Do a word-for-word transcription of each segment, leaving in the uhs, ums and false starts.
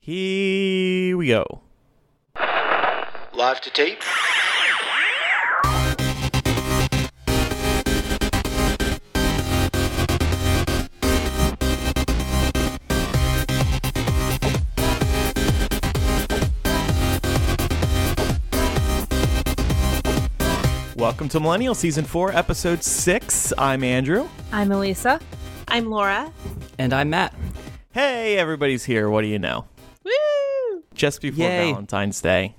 Here we go. Live to tape. Welcome to Millennial Season four, Episode six. I'm Andrew. I'm Elisa. I'm Laura. And I'm Matt. Hey, everybody's here. What do you know? Woo! Just before Yay. Valentine's Day.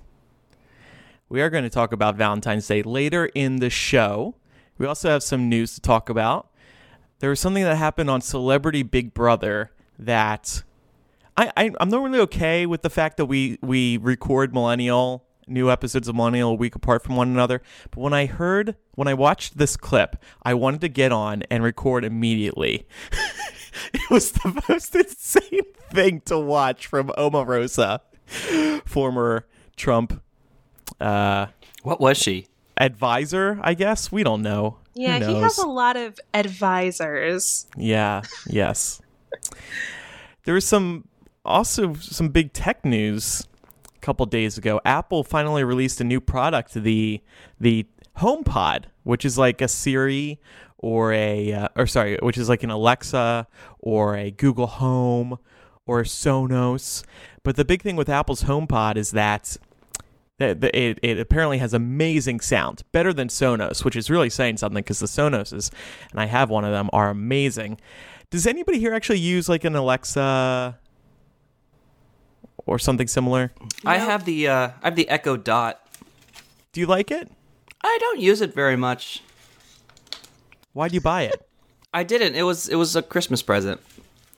We are going to talk about Valentine's Day later in the show. We also have some news to talk about. There was something that happened on Celebrity Big Brother that... I, I, I'm normally okay with the fact that we, we record Millennial... new episodes of Millennial a week apart from one another. But when I heard, when I watched this clip, I wanted to get on and record immediately. It was the most insane thing to watch from Omarosa, former Trump. Uh, what was she? Advisor, I guess. We don't know. Yeah, he has a lot of advisors. Yeah, yes. There was some, also some big tech news. Couple days ago, Apple finally released a new product, the the HomePod, which is like a Siri or a uh, or sorry, which is like an Alexa or a Google Home or a Sonos. But the big thing with Apple's HomePod is that it, it, it apparently has amazing sound, better than Sonos, which is really saying something because the Sonoses, and I have one of them, are amazing. Does anybody here actually use like an Alexa? Or something similar. I have the uh, I have the Echo Dot. Do you like it? I don't use it very much. Why'd you buy it? I didn't. It was it was a Christmas present.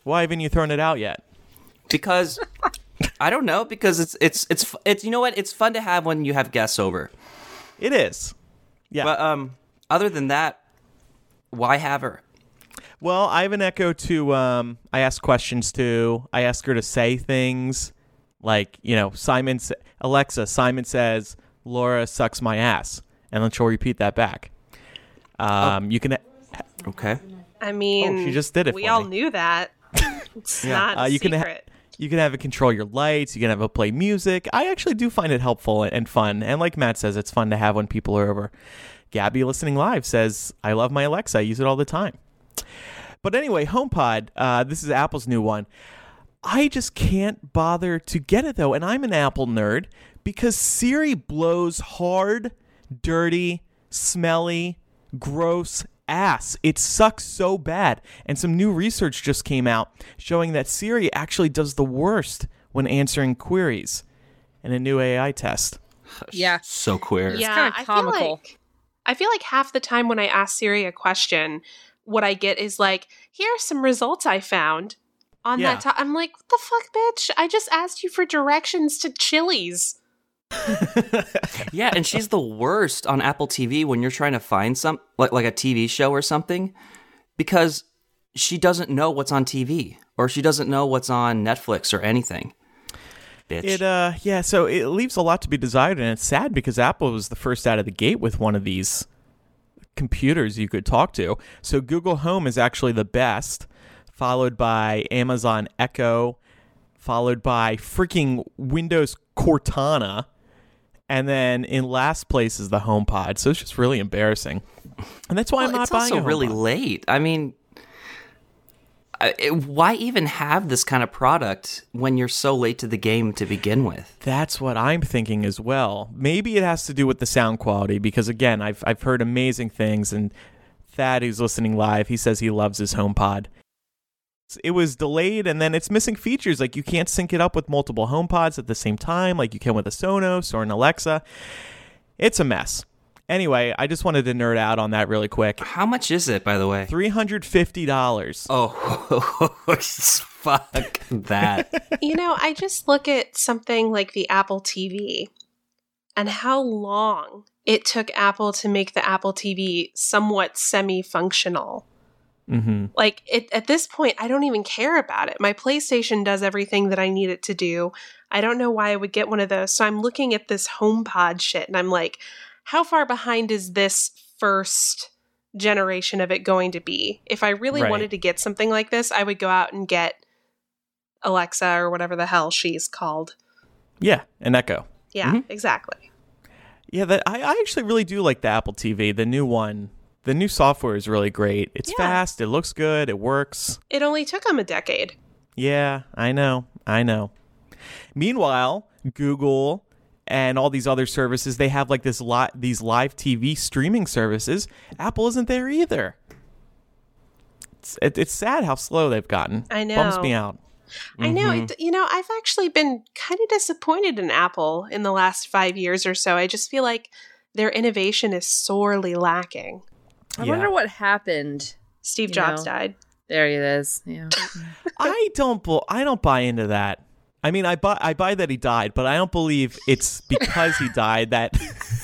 Why haven't you thrown it out yet? Because I don't know. Because it's it's it's it's you know what? It's fun to have when you have guests over. It is. Yeah. But um, other than that, why have her? Well, I have an Echo to um. I ask questions to. I ask her to say things. Like, you know, Simon, sa- Alexa, Simon says, Laura sucks my ass. And then she'll repeat that back. Um, oh. You can. Ha- okay. I mean, oh, she just did it. We for all me. Knew that. It's yeah. not uh, you a secret. Can ha- you can have it control your lights. You can have it play music. I actually do find it helpful and fun. And like Matt says, it's fun to have when people are over. Gabby listening live says, I love my Alexa. I use it all the time. But anyway, HomePod, uh, this is Apple's new one. I just can't bother to get it, though, and I'm an Apple nerd because Siri blows hard, dirty, smelly, gross ass. It sucks so bad, and some new research just came out showing that Siri actually does the worst when answering queries in a new A I test. Yeah. So queer. Yeah, it's kind of comical. I feel, like, I feel like half the time when I ask Siri a question, what I get is like, here are some results I found. On yeah. that top, I'm like, what the fuck, bitch? I just asked you for directions to Chili's. Yeah, and she's the worst on Apple T V when you're trying to find some, like, like a T V show or something, because she doesn't know what's on T V or she doesn't know what's on Netflix or anything. Bitch. It, uh, yeah, so it leaves a lot to be desired, and it's sad because Apple was the first out of the gate with one of these computers you could talk to. So Google Home is actually the best. Followed by Amazon Echo, followed by freaking Windows Cortana, and then in last place is the HomePod. So it's just really embarrassing, and that's why well, I'm not buying it. It's also really late. I mean, why even have this kind of product when you're so late to the game to begin with? That's what I'm thinking as well. Maybe it has to do with the sound quality because again, I've I've heard amazing things. And Thad, who's listening live, he says he loves his HomePod. It was delayed, and then it's missing features. Like, you can't sync it up with multiple HomePods at the same time, like you can with a Sonos or an Alexa. It's a mess. Anyway, I just wanted to nerd out on that really quick. How much is it, by the way? three hundred fifty dollars. Oh, fuck that. You know, I just look at something like the Apple T V and how long it took Apple to make the Apple T V somewhat semi-functional. Mm-hmm. Like, it, at this point, I don't even care about it. My PlayStation does everything that I need it to do. I don't know why I would get one of those. So I'm looking at this HomePod shit, and I'm like, how far behind is this first generation of it going to be? If I really right. wanted to get something like this, I would go out and get Alexa or whatever the hell she's called. Yeah, an Echo. Yeah, mm-hmm. Exactly. Yeah, that I, I actually really do like the Apple T V, the new one. The new software is really great. It's yeah. fast. It looks good. It works. It only took them a decade. Yeah, I know. I know. Meanwhile, Google and all these other services, they have like this li- these live T V streaming services. Apple isn't there either. It's, it, it's sad how slow they've gotten. I know. Bums me out. I mm-hmm. know. It, you know, I've actually been kind of disappointed in Apple in the last five years or so. I just feel like their innovation is sorely lacking. I yeah. wonder what happened. Steve you Jobs know. died. There he is. Yeah. I don't. Bu- I don't buy into that. I mean, I buy. I buy that he died, but I don't believe it's because he died that,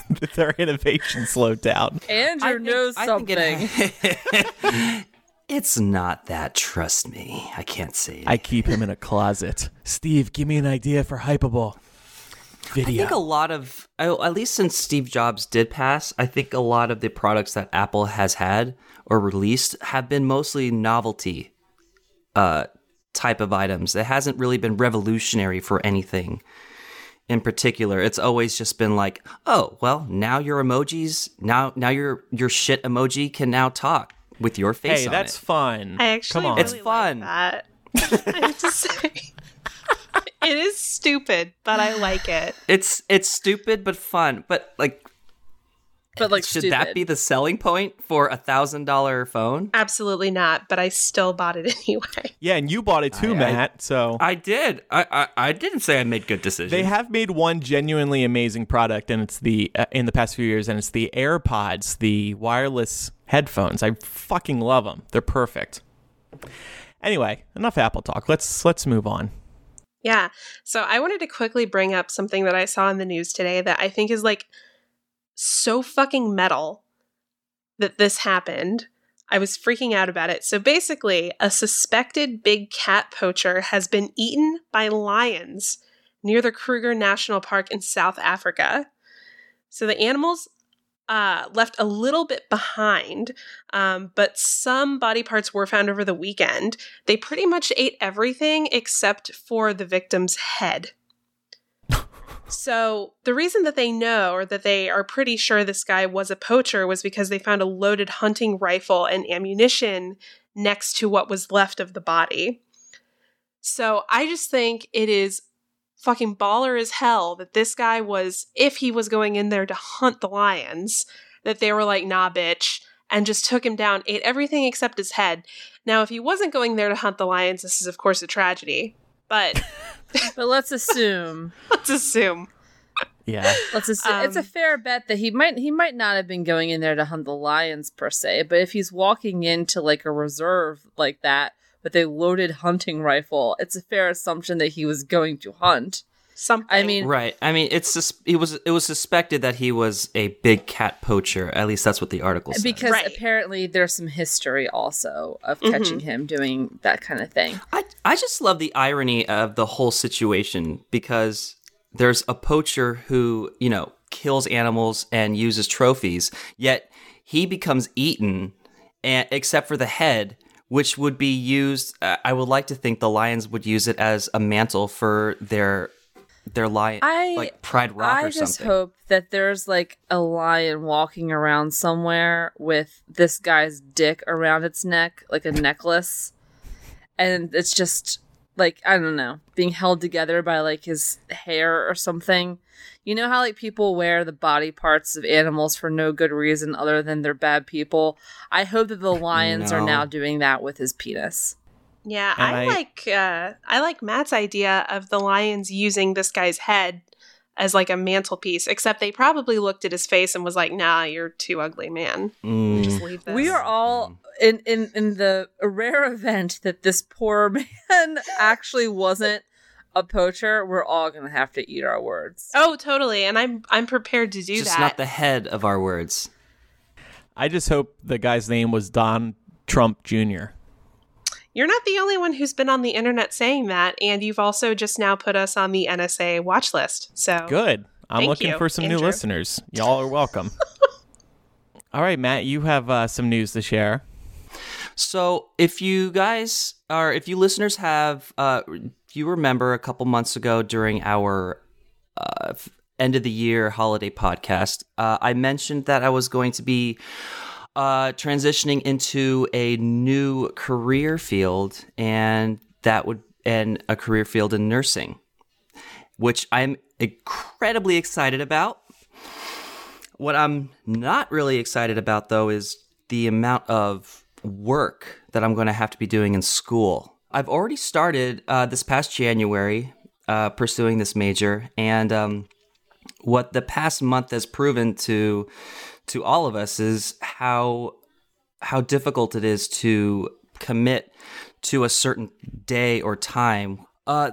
that their innovation slowed down. Andrew I knows think, something. It, it's not that. Trust me. I can't say anything. I keep him in a closet. Steve, give me an idea for Hypeable. Video. I think a lot of, at least since Steve Jobs did pass, I think a lot of the products that Apple has had or released have been mostly novelty uh, type of items. It hasn't really been revolutionary for anything in particular. It's always just been like, oh, well, now your emojis, now now your your shit emoji can now talk with your face hey, on it. Hey, that's fun. I actually Come on. Really it's fun. Like that. I have to say. It is stupid, but I like it. It's it's stupid but fun, but like, but like should stupid. That be the selling point for a thousand dollar phone? Absolutely not. But I still bought it anyway. Yeah, and you bought it too, I, Matt. I, so I did. I, I I didn't say I made good decisions. They have made one genuinely amazing product, and it's the uh, in the past few years, and it's the AirPods, the wireless headphones. I fucking love them. They're perfect. Anyway, enough Apple talk. Let's let's move on. Yeah. So I wanted to quickly bring up something that I saw in the news today that I think is like so fucking metal that this happened. I was freaking out about it. So basically, a suspected big cat poacher has been eaten by lions near the Kruger National Park in South Africa. So the animals uh, left a little bit behind, um, but some body parts were found over the weekend. They pretty much ate everything except for the victim's head. So the reason that they know, or that they are pretty sure this guy was a poacher, was because they found a loaded hunting rifle and ammunition next to what was left of the body. So I just think it is fucking baller as hell that this guy was, if he was going in there to hunt the lions, that they were like, nah, bitch, and just took him down, ate everything except his head. Now, if he wasn't going there to hunt the lions, this is, of course, a tragedy, but... but let's assume. let's assume. Yeah. Let's assume. Um, it's a fair bet that he might he might not have been going in there to hunt the lions, per se, but if he's walking into, like, a reserve like that, with a loaded hunting rifle, it's a fair assumption that he was going to hunt something. I mean, right? I mean, it's sus- it was it was suspected that he was a big cat poacher. At least that's what the article said. Because right. apparently there's some history also of catching mm-hmm. him doing that kind of thing. I I just love the irony of the whole situation, because there's a poacher who, you know, kills animals and uses trophies, yet he becomes eaten, and except for the head. Which would be used, uh, I would like to think the lions would use it as a mantle for their their lion, I, like Pride Rock I or something. I just hope that there's like a lion walking around somewhere with this guy's dick around its neck, like a necklace. And it's just like, I don't know, being held together by like his hair or something. You know how like people wear the body parts of animals for no good reason other than they're bad people? I hope that the lions no. are now doing that with his penis. Yeah, I, I like uh, I like Matt's idea of the lions using this guy's head as like a mantelpiece, except they probably looked at his face and was like, nah, you're too ugly, man. Mm. Just leave this. We are all in, in, in the rare event that this poor man actually wasn't a poacher, we're all gonna have to eat our words. Oh, totally, and I'm I'm prepared to do just that. Just not the head of our words. I just hope the guy's name was Don Trump Junior You're not the only one who's been on the internet saying that, and you've also just now put us on the N S A watch list. So good. I'm Thank looking you, for some Andrew. New listeners. Y'all are welcome. All right, Matt, you have uh, some news to share. So if you guys are, if you listeners have, uh, you remember a couple months ago during our uh, end of the year holiday podcast, uh, I mentioned that I was going to be uh, transitioning into a new career field, and that would and a career field in nursing, which I'm incredibly excited about. What I'm not really excited about, though, is the amount of work that I'm going to have to be doing in school. I've already started uh, this past January uh, pursuing this major, and um, what the past month has proven to to all of us is how how difficult it is to commit to a certain day or time. Uh,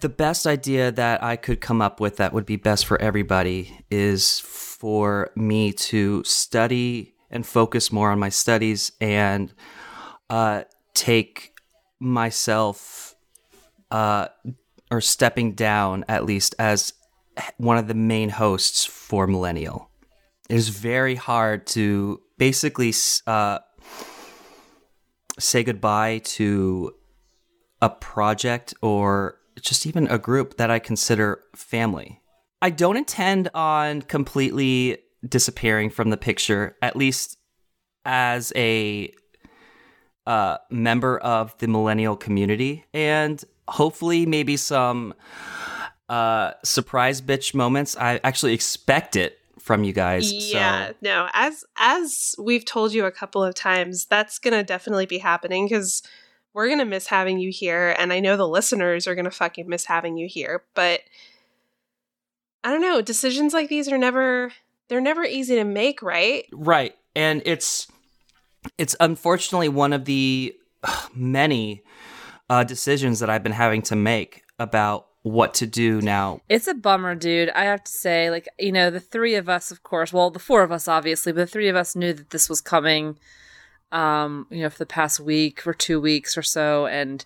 the best idea that I could come up with that would be best for everybody is for me to study and focus more on my studies and uh, take myself uh, or stepping down at least as one of the main hosts for Millennial. It is very hard to basically uh, say goodbye to a project or just even a group that I consider family. I don't intend on completely disappearing from the picture, at least as a uh, member of the millennial community, and hopefully maybe some uh, surprise bitch moments. I actually expect it from you guys. Yeah, so. no, as as we've told you a couple of times, that's going to definitely be happening because we're going to miss having you here, and I know the listeners are going to fucking miss having you here, but I don't know, decisions like these are never... They're never easy to make, right? Right. And it's it's unfortunately one of the many uh, decisions that I've been having to make about what to do now. It's a bummer, dude. I have to say, like, you know, the three of us, of course, well, the four of us, obviously, but the three of us knew that this was coming, um, you know, for the past week or two weeks or so. And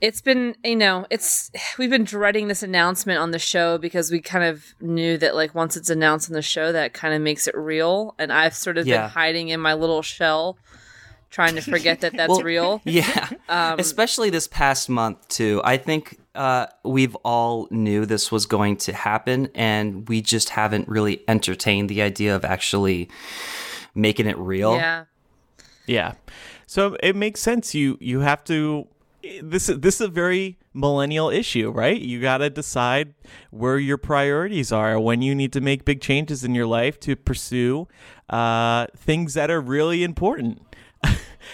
it's been, you know, it's, we've been dreading this announcement on the show because we kind of knew that, like, once it's announced on the show, that kind of makes it real. And I've sort of yeah. been hiding in my little shell, trying to forget that that's well, real. Yeah. Um, Especially this past month, too. I think uh, we've all knew this was going to happen, and we just haven't really entertained the idea of actually making it real. Yeah. Yeah. So it makes sense. You, you have to... This is this is a very millennial issue, right? You got to decide where your priorities are, when you need to make big changes in your life to pursue uh, things that are really important.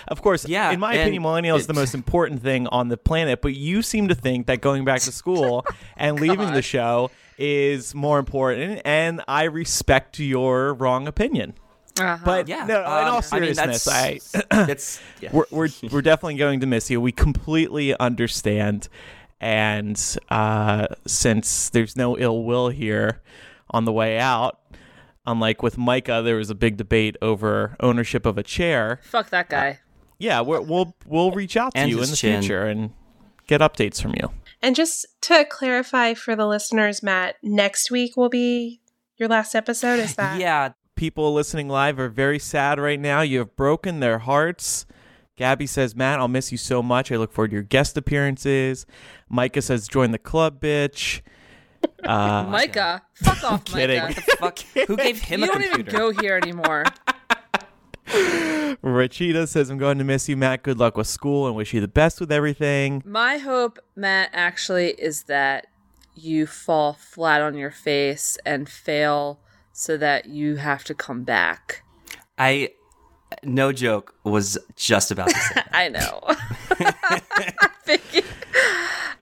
Of course, yeah, in my opinion, millennial is the most important thing on the planet, but you seem to think that going back to school and leaving the show is more important, and I respect your wrong opinion. Uh-huh. But yeah. no, um, in all seriousness, I mean, that's, I, that's, yeah. we're, we're we're definitely going to miss you. We completely understand, and uh, since there's no ill will here on the way out, unlike with Micah, there was a big debate over ownership of a chair. Fuck that guy. Uh, yeah, we're, we'll we'll reach out to and you in the chin. future and get updates from you. And just to clarify for the listeners, Matt, next week will be your last episode. Is that yeah? People listening live are very sad right now. You have broken their hearts. Gabby says, Matt, I'll miss you so much. I look forward to your guest appearances. Micah says, join the club, bitch. Uh, Micah? Fuck off, kidding. Micah. What the fuck? Who gave him you a computer? You don't even go here anymore. Rachita says, I'm going to miss you, Matt. Good luck with school and wish you the best with everything. My hope, Matt, actually, is that you fall flat on your face and fail so that you have to come back. I, no joke, was just about to say that. I know.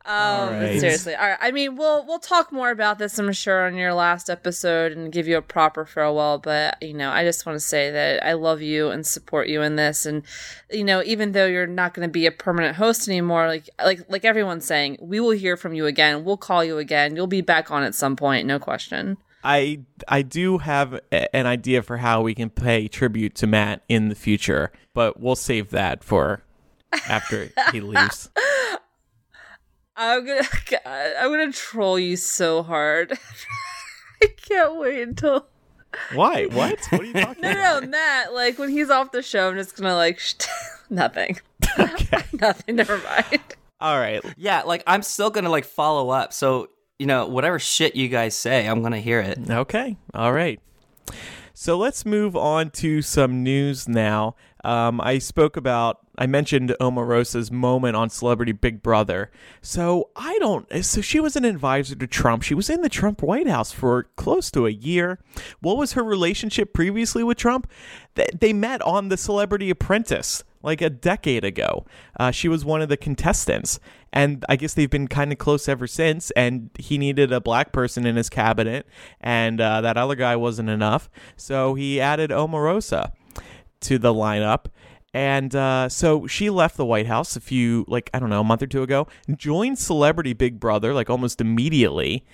um, All right. Seriously. All right. I mean, we'll we'll talk more about this, I'm sure, on your last episode and give you a proper farewell. But, you know, I just want to say that I love you and support you in this. And, you know, even though you're not going to be a permanent host anymore, like like like everyone's saying, we will hear from you again. We'll call you again. You'll be back on at some point. No question. I I do have a, an idea for how we can pay tribute to Matt in the future, but we'll save that for after he leaves. I'm gonna God, I'm gonna troll you so hard. I can't wait until. Why? What? What are you talking about? No, no, Matt. Like when he's off the show, I'm just gonna like. Nothing. Okay. Nothing. Never mind. All right. Yeah, like I'm still gonna like follow up. So you know, whatever shit you guys say, I'm gonna hear it. Okay. All right. So let's move on to some news now. Um, I spoke about, I mentioned Omarosa's moment on Celebrity Big Brother. So I don't, so she was an advisor to Trump. She was in the Trump White House for close to a year. What was her relationship previously with Trump? They, they met on The Celebrity Apprentice like a decade ago. Uh, she was one of the contestants. And I guess they've been kind of close ever since. And he needed a black person in his cabinet. And uh, that other guy wasn't enough. So he added Omarosa to the lineup. And uh, so she left the White House a few, like, I don't know, a month or two ago. Joined Celebrity Big Brother, like, almost immediately.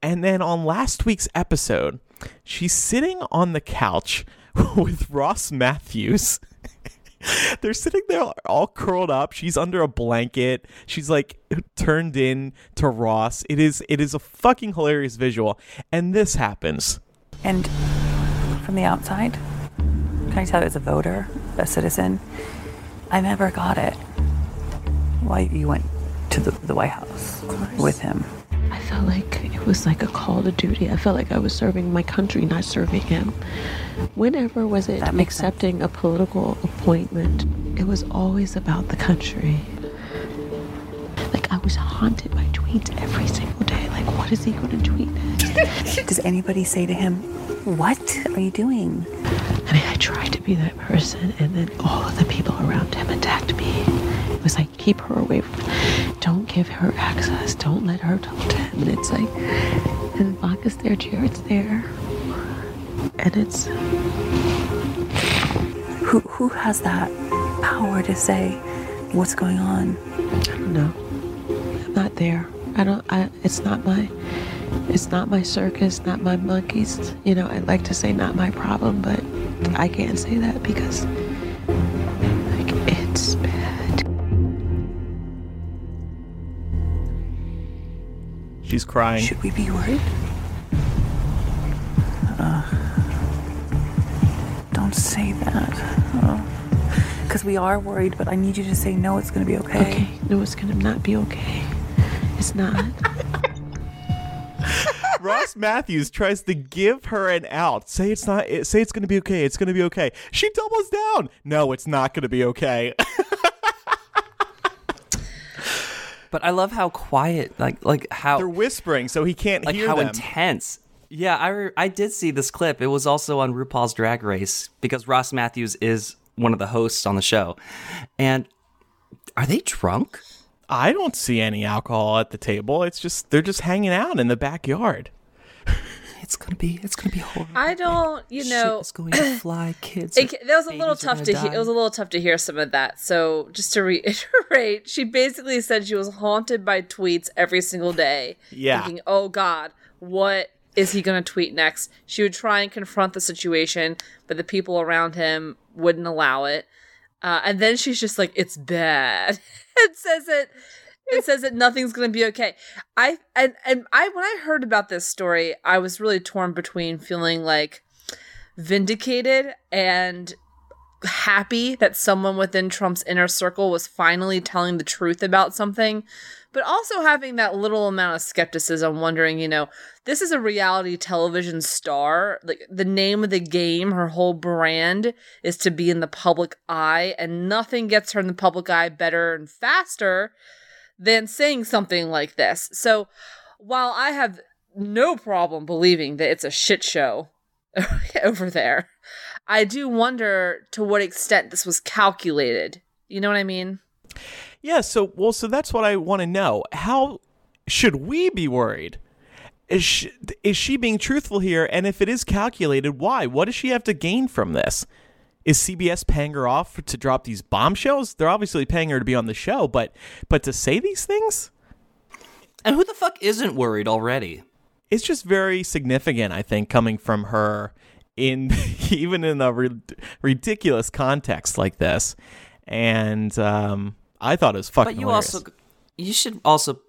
And then on last week's episode, she's sitting on the couch with Ross Matthews. They're sitting there all curled up. She's under a blanket. She's like turned in to Ross. It is it is a fucking hilarious visual. And this happens. And from the outside, can I tell you as a voter, a citizen, I never got it. Why you went to the, the White House with him. I felt like it was like a call to duty. I felt like I was serving my country, not serving him. Whenever was it accepting sense. A political appointment, it was always about the country. Like, I was haunted by tweets every single day. Like, what is he going to tweet at? Does anybody say to him, what are you doing? I mean, I tried to be that person, and then all of the people around him attacked me. It was like, keep her away from him. Don't give her access. Don't let her talk to him. And it's like, and Vodka's there, Jared's there. And it's... Who who has that power to say what's going on? I don't know. I'm not there. I don't, I, it's not my, it's not my circus, not my monkeys. You know, I'd like to say not my problem, but I can't say that because like, it's bad. She's crying. Should we be worried? Uh, don't say that. Because uh, we are worried, but I need you to say no, it's going to be okay. Okay, no, it's going to not be okay. It's not. Ross Matthews tries to give her an out. Say it's not. Say it's going to be okay. It's going to be okay. She doubles down. No, it's not going to be okay. But I love how quiet, like like how they're whispering, so he can't like hear how them. How intense. Yeah, I re- I did see this clip. It was also on RuPaul's Drag Race because Ross Matthews is one of the hosts on the show. And are they drunk? I don't see any alcohol at the table. It's just they're just hanging out in the backyard. It's gonna be it's gonna be horrible. I don't, you know, it's going to fly, kids. It, that was a little tough to hear. It was a little tough to hear some of that. So just to reiterate, she basically said she was haunted by tweets every single day. Yeah, thinking, oh God, what is he gonna tweet next? She would try and confront the situation, but the people around him wouldn't allow it. Uh, and then she's just like, it's bad. It says it. It says that nothing's going to be okay. I and and I when I heard about this story, I was really torn between feeling like vindicated and happy that someone within Trump's inner circle was finally telling the truth about something, but also having that little amount of skepticism, wondering, you know, this is a reality television star. Like, the name of the game, her whole brand is to be in the public eye, and nothing gets her in the public eye better and faster than saying something like this. So while I have no problem believing that it's a shit show over there, I do wonder to what extent this was calculated. You know what I mean? Yeah, so, well, so that's what I want to know. How should we be worried? Is she, is she being truthful here? And if it is calculated, why? What does she have to gain from this? Is C B S paying her off to drop these bombshells? They're obviously paying her to be on the show, but but to say these things? And who the fuck isn't worried already? It's just very significant, I think, coming from her. In even in a ri- ridiculous context like this, and um, I thought it was fucking. But you hilarious. also you should also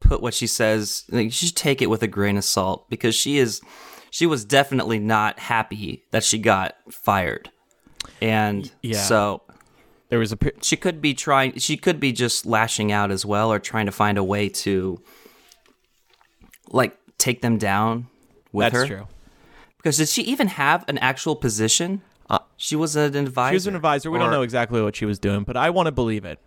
put what she says. Like, you should take it with a grain of salt because she is she was definitely not happy that she got fired, and yeah. so There was a. Per- she could be trying. She could be just lashing out as well, or trying to find a way to, like, take them down with That's her. That's true. Because did she even have an actual position? Uh, she was an advisor. She was an advisor. We or, don't know exactly what she was doing, but I want to believe it.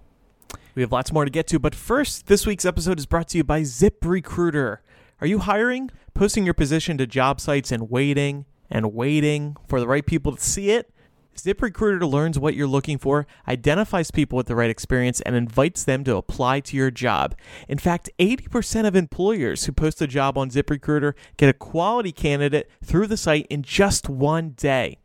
We have lots more to get to, but first, this week's episode is brought to you by ZipRecruiter. Are you hiring? Posting your position to job sites and waiting and waiting for the right people to see it? ZipRecruiter learns what you're looking for, identifies people with the right experience, and invites them to apply to your job. In fact, eighty percent of employers who post a job on ZipRecruiter get a quality candidate through the site in just one day.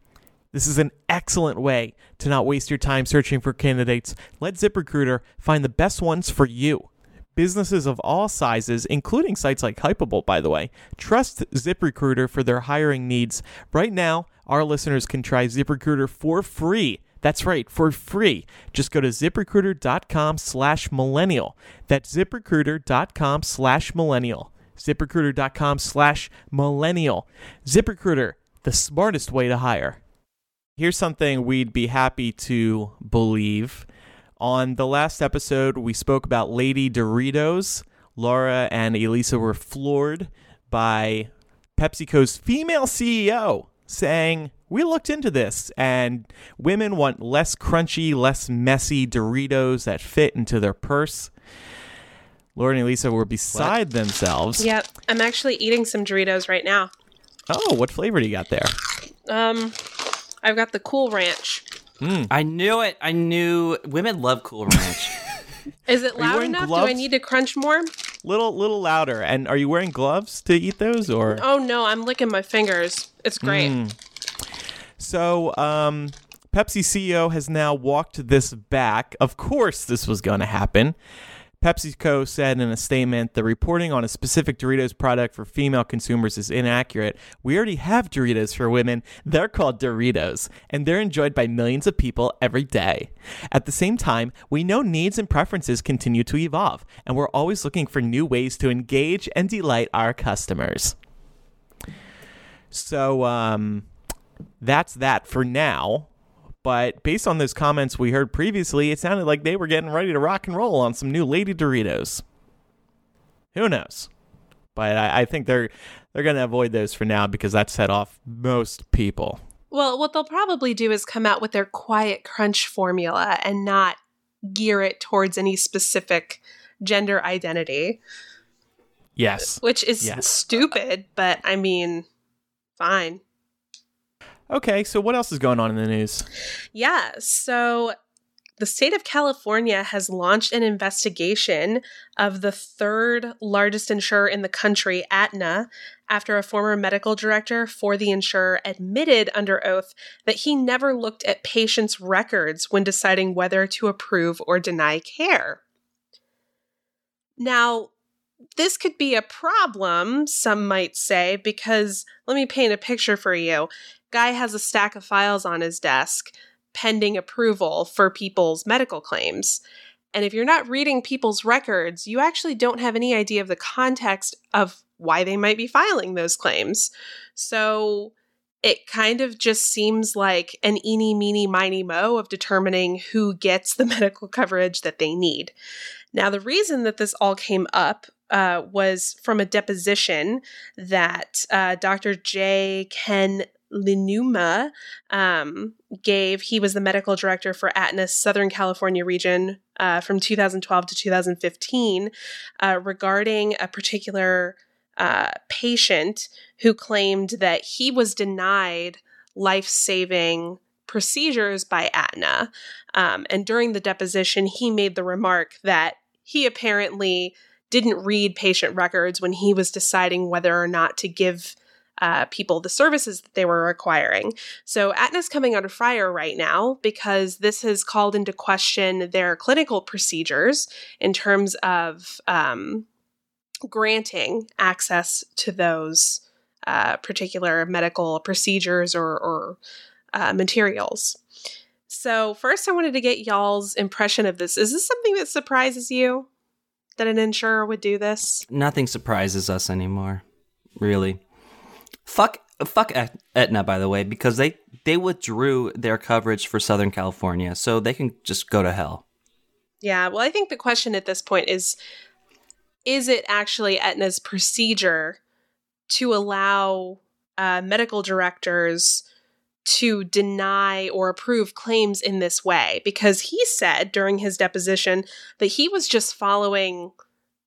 This is an excellent way to not waste your time searching for candidates. Let ZipRecruiter find the best ones for you. Businesses of all sizes, including sites like Hypeable, by the way, trust ZipRecruiter for their hiring needs. Right now, our listeners can try ZipRecruiter for free. That's right, for free. Just go to ZipRecruiter.com slash millennial. That's ZipRecruiter.com slash millennial. ZipRecruiter.com slash millennial. ZipRecruiter, the smartest way to hire. Here's something we'd be happy to believe. On the last episode, we spoke about Lady Doritos. Laura and Elisa were floored by PepsiCo's female C E O saying, "We looked into this, and women want less crunchy, less messy Doritos that fit into their purse." Laura and Elisa were beside what? themselves. Yep, I'm actually eating some Doritos right now. Oh, what flavor do you got there? Um... I've got the Cool Ranch. Mm. I knew it. I knew women love Cool Ranch. Is it loud enough? Gloves? Do I need to crunch more? Little, little louder. And are you wearing gloves to eat those, or? Oh no, I'm licking my fingers. It's great. Mm. So, um, Pepsi C E O has now walked this back. Of course, this was going to happen. PepsiCo said in a statement, "The reporting on a specific Doritos product for female consumers is inaccurate. We already have Doritos for women. They're called Doritos, and they're enjoyed by millions of people every day. At the same time, we know needs and preferences continue to evolve, and we're always looking for new ways to engage and delight our customers." So um, that's that for now. But based on those comments we heard previously, it sounded like they were getting ready to rock and roll on some new Lady Doritos. Who knows? But I, I think they're they're going to avoid those for now because that set off most people. Well, what they'll probably do is come out with their quiet crunch formula and not gear it towards any specific gender identity. Yes. Which is yes. stupid, but I mean, fine. Okay, so what else is going on in the news? Yeah, so the state of California has launched an investigation of the third largest insurer in the country, Aetna, after a former medical director for the insurer admitted under oath that he never looked at patients' records when deciding whether to approve or deny care. Now, this could be a problem, some might say, because let me paint a picture for you. Guy has a stack of files on his desk pending approval for people's medical claims. And if you're not reading people's records, you actually don't have any idea of the context of why they might be filing those claims. So it kind of just seems like an eeny, meeny, miny, moe of determining who gets the medical coverage that they need. Now, the reason that this all came up uh, was from a deposition that uh, Doctor J. Ken Linuma um, gave. He was the medical director for Aetna's Southern California region uh, from two thousand twelve to two thousand fifteen uh, regarding a particular uh, patient who claimed that he was denied life-saving procedures by Aetna. Um, and during the deposition, he made the remark that he apparently didn't read patient records when he was deciding whether or not to give Uh, people the services that they were requiring. So Aetna's coming under fire right now because this has called into question their clinical procedures in terms of um, granting access to those uh, particular medical procedures or, or uh, materials. So first I wanted to get y'all's impression of this. Is this something that surprises you that an insurer would do this? Nothing surprises us anymore, really. Fuck Fuck Aetna, by the way, because they, they withdrew their coverage for Southern California, so they can just go to hell. Yeah, well, I think the question at this point is, is it actually Aetna's procedure to allow uh, medical directors to deny or approve claims in this way? Because he said during his deposition that he was just following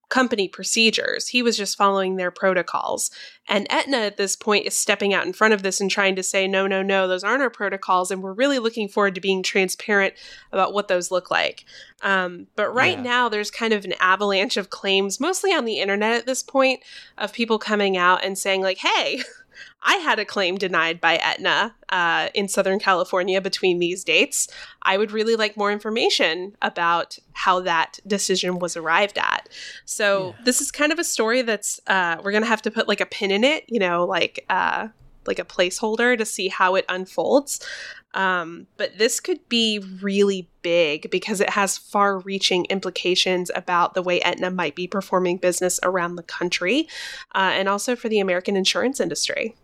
company procedures. He was just following their protocols. And Aetna at this point is stepping out in front of this and trying to say, no, no, no, those aren't our protocols. And we're really looking forward to being transparent about what those look like. Um, but right yeah. now there's kind of an avalanche of claims, mostly on the internet at this point, of people coming out and saying like, hey, I had a claim denied by Aetna uh, in Southern California between these dates. I would really like more information about how that decision was arrived at. So yeah. this is kind of a story that's uh, we're going to have to put like a pin in it, you know, like uh, like a placeholder to see how it unfolds. Um, but this could be really big because it has far-reaching implications about the way Aetna might be performing business around the country uh, and also for the American insurance industry.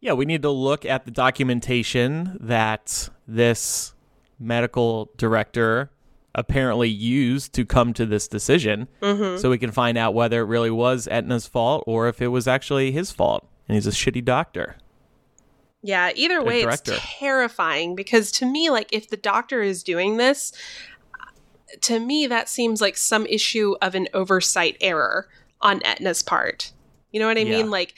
Yeah, we need to look at the documentation that this medical director apparently used to come to this decision mm-hmm. so we can find out whether it really was Aetna's fault or if it was actually his fault and he's a shitty doctor. Yeah, either way, it's terrifying because to me, like, if the doctor is doing this, to me, that seems like some issue of an oversight error on Aetna's part. You know what I yeah. mean? Like,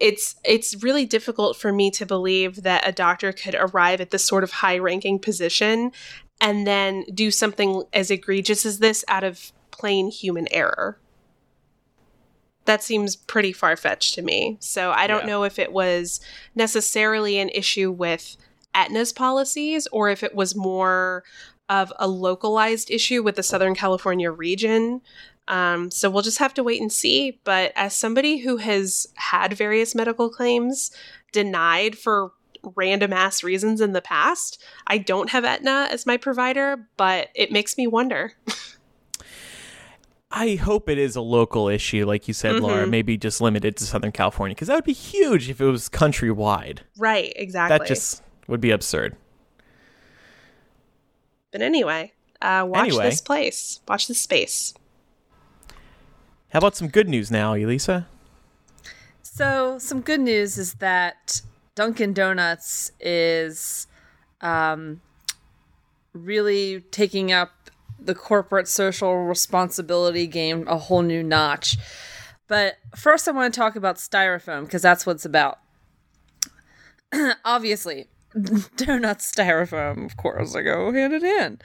it's it's really difficult for me to believe that a doctor could arrive at this sort of high-ranking position and then do something as egregious as this out of plain human error. That seems pretty far-fetched to me. So I don't yeah. know if it was necessarily an issue with Aetna's policies or if it was more of a localized issue with the Southern California region. Um, so we'll just have to wait and see. But as somebody who has had various medical claims denied for random-ass reasons in the past, I don't have Aetna as my provider, but it makes me wonder. I hope it is a local issue, like you said, mm-hmm. Laura, maybe just limited to Southern California, because that would be huge if it was countrywide. Right, exactly. That just would be absurd. But anyway, uh, watch anyway. this place. Watch this space. How about some good news now, Elisa? So some good news is that Dunkin' Donuts is um, really taking up the corporate social responsibility game a whole new notch. But first I want to talk about Styrofoam because that's what it's about. Obviously, donuts, Styrofoam, of course, they go hand in hand.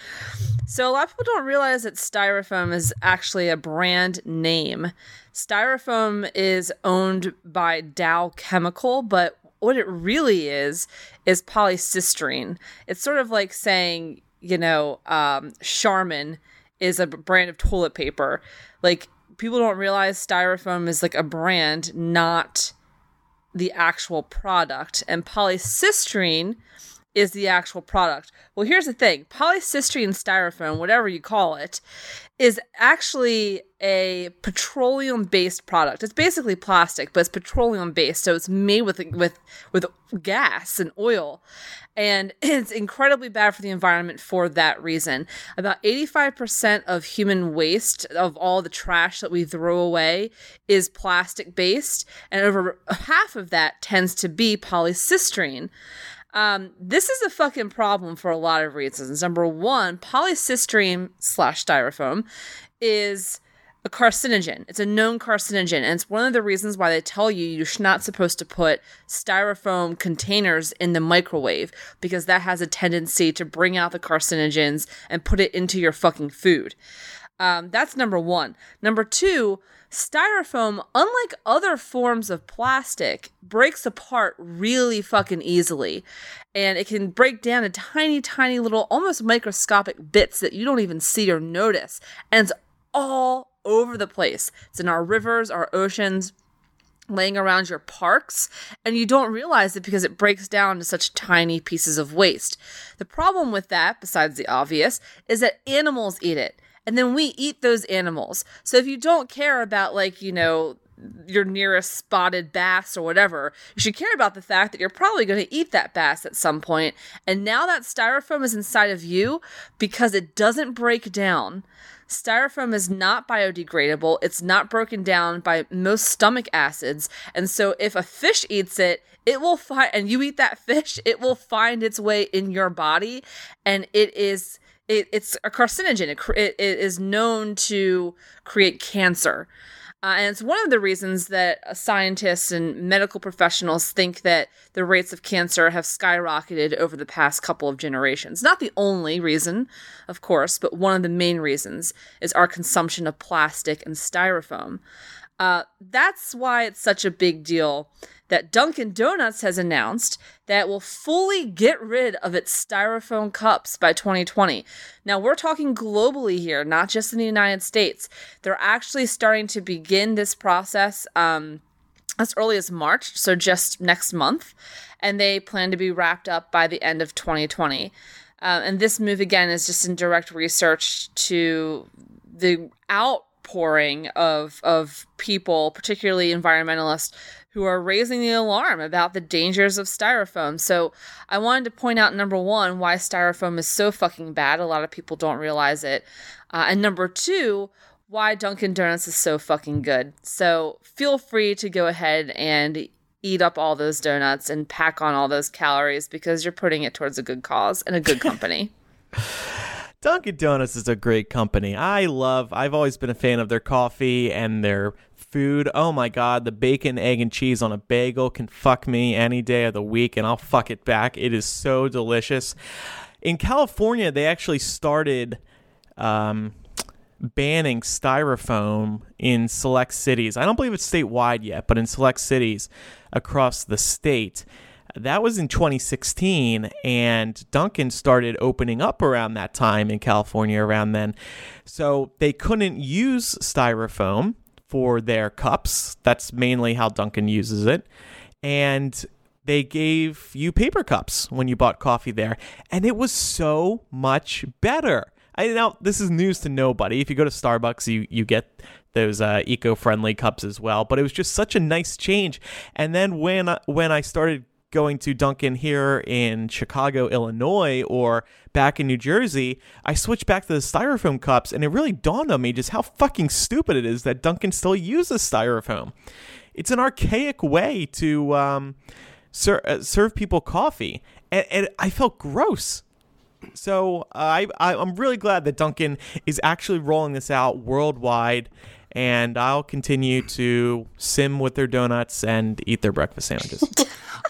So a lot of people don't realize that Styrofoam is actually a brand name. Styrofoam is owned by Dow Chemical, but what it really is is polycystrine. It's sort of like saying, you know, um, Charmin is a brand of toilet paper. Like, people don't realize Styrofoam is like a brand, not the actual product. And polycystrine is the actual product. Well, here's the thing. Polycystrine Styrofoam, whatever you call it, is actually a petroleum-based product. It's basically plastic, but it's petroleum-based, so it's made with with with gas and oil. And it's incredibly bad for the environment for that reason. About eighty-five percent of human waste, of all the trash that we throw away, is plastic-based, and over half of that tends to be polycystrine. Um, this is a fucking problem for a lot of reasons. Number one, polycystrine slash Styrofoam is a carcinogen. It's a known carcinogen. And it's one of the reasons why they tell you you're not supposed to put Styrofoam containers in the microwave, because that has a tendency to bring out the carcinogens and put it into your fucking food. Um, that's number one. Number two, Styrofoam, unlike other forms of plastic, breaks apart really fucking easily. And it can break down to tiny, tiny little, almost microscopic bits that you don't even see or notice. And it's all over the place. It's in our rivers, our oceans, laying around your parks, and you don't realize it because it breaks down to such tiny pieces of waste. The problem with that, besides the obvious, is that animals eat it. And then we eat those animals. So if you don't care about, like, you know, your nearest spotted bass or whatever. You should care about the fact that you're probably going to eat that bass at some point. And now that styrofoam is inside of you because it doesn't break down. Styrofoam is not biodegradable. It's not broken down by most stomach acids. And so if a fish eats it, it will find, and you eat that fish, it will find its way in your body. And it is, it, it's a carcinogen. It, it, it is known to create cancer. Uh, and it's one of the reasons that uh, scientists and medical professionals think that the rates of cancer have skyrocketed over the past couple of generations. Not the only reason, of course, but one of the main reasons is our consumption of plastic and styrofoam. Uh, that's why it's such a big deal that Dunkin' Donuts has announced that it will fully get rid of its styrofoam cups by twenty twenty. Now, we're talking globally here, not just in the United States. They're actually starting to begin this process um, as early as March, so just next month, and they plan to be wrapped up by the end of twenty twenty. Uh, and this move, again, is just in direct research to the out pouring of of people, particularly environmentalists, who are raising the alarm about the dangers of styrofoam. So I wanted to point out, number one, why styrofoam is so fucking bad. A lot of people don't realize it. Uh, and number two, why Dunkin' Donuts is so fucking good. So feel free to go ahead and eat up all those donuts and pack on all those calories because you're putting it towards a good cause and a good company. Dunkin' Donuts is a great company. I love, I've always been a fan of their coffee and their food. Oh my God, the bacon, egg, and cheese on a bagel can fuck me any day of the week and I'll fuck it back. It is so delicious. In California, they actually started um, banning styrofoam in select cities. I don't believe it's statewide yet, but in select cities across the state. That was in twenty sixteen, and Dunkin' started opening up around that time in California around then. So they couldn't use styrofoam for their cups. That's mainly how Dunkin' uses it. And they gave you paper cups when you bought coffee there, and it was so much better. I, now, this is news to nobody. If you go to Starbucks, you, you get those uh, eco-friendly cups as well. But it was just such a nice change. And then when when I started going to Dunkin' here in Chicago, Illinois, or back in New Jersey, I switched back to the styrofoam cups, and it really dawned on me just how fucking stupid it is that Dunkin' still uses styrofoam. It's an archaic way to um, ser- uh, serve people coffee, and, and I felt gross. So uh, I, I, I'm really glad that Dunkin' is actually rolling this out worldwide, and I'll continue to sim with their donuts and eat their breakfast sandwiches.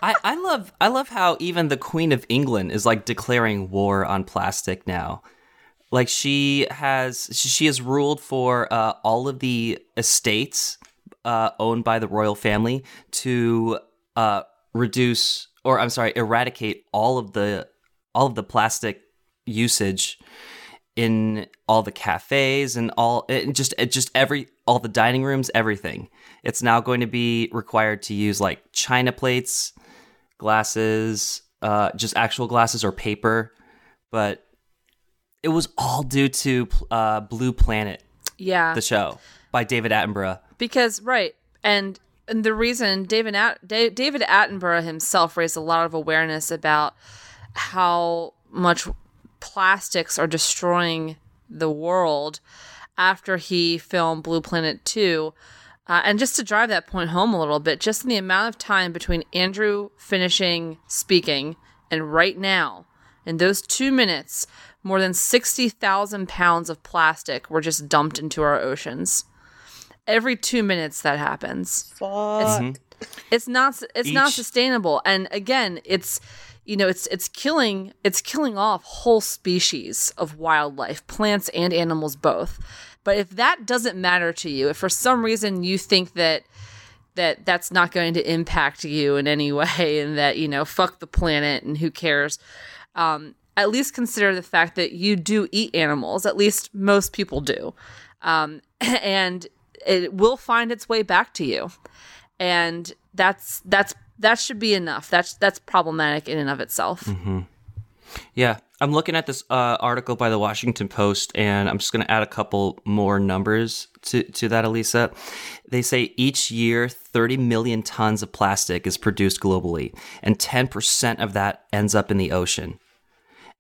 I, I love I love how even the Queen of England is like declaring war on plastic now. Like she has she has ruled for uh, all of the estates uh, owned by the royal family to uh, reduce or I'm sorry, eradicate all of the all of the plastic usage in all the cafes and all it just it just every all the dining rooms, everything. It's now going to be required to use like china plates, glasses, uh, just actual glasses or paper, but it was all due to uh, Blue Planet, yeah, the show by David Attenborough. Because right, and and the reason David At- David Attenborough himself raised a lot of awareness about how much plastics are destroying the world after he filmed Blue Planet two. Uh, and just to drive that point home a little bit, just in the amount of time between Andrew finishing speaking and right now, in those two minutes, more than sixty thousand pounds of plastic were just dumped into our oceans. Every two minutes that happens. Fuck. It's, mm-hmm. it's not. It's Each. not sustainable. And again, it's you know it's it's killing it's killing off whole species of wildlife, plants and animals both. But if that doesn't matter to you, if for some reason you think that that that's not going to impact you in any way and that, you know, fuck the planet and who cares, um, at least consider the fact that you do eat animals, at least most people do, um, and it will find its way back to you. And that's that's that should be enough. That's that's problematic in and of itself. Mm-hmm. Yeah, I'm looking at this uh, article by the Washington Post, and I'm just going to add a couple more numbers to, to that, Elisa. They say each year, thirty million tons of plastic is produced globally, and ten percent of that ends up in the ocean.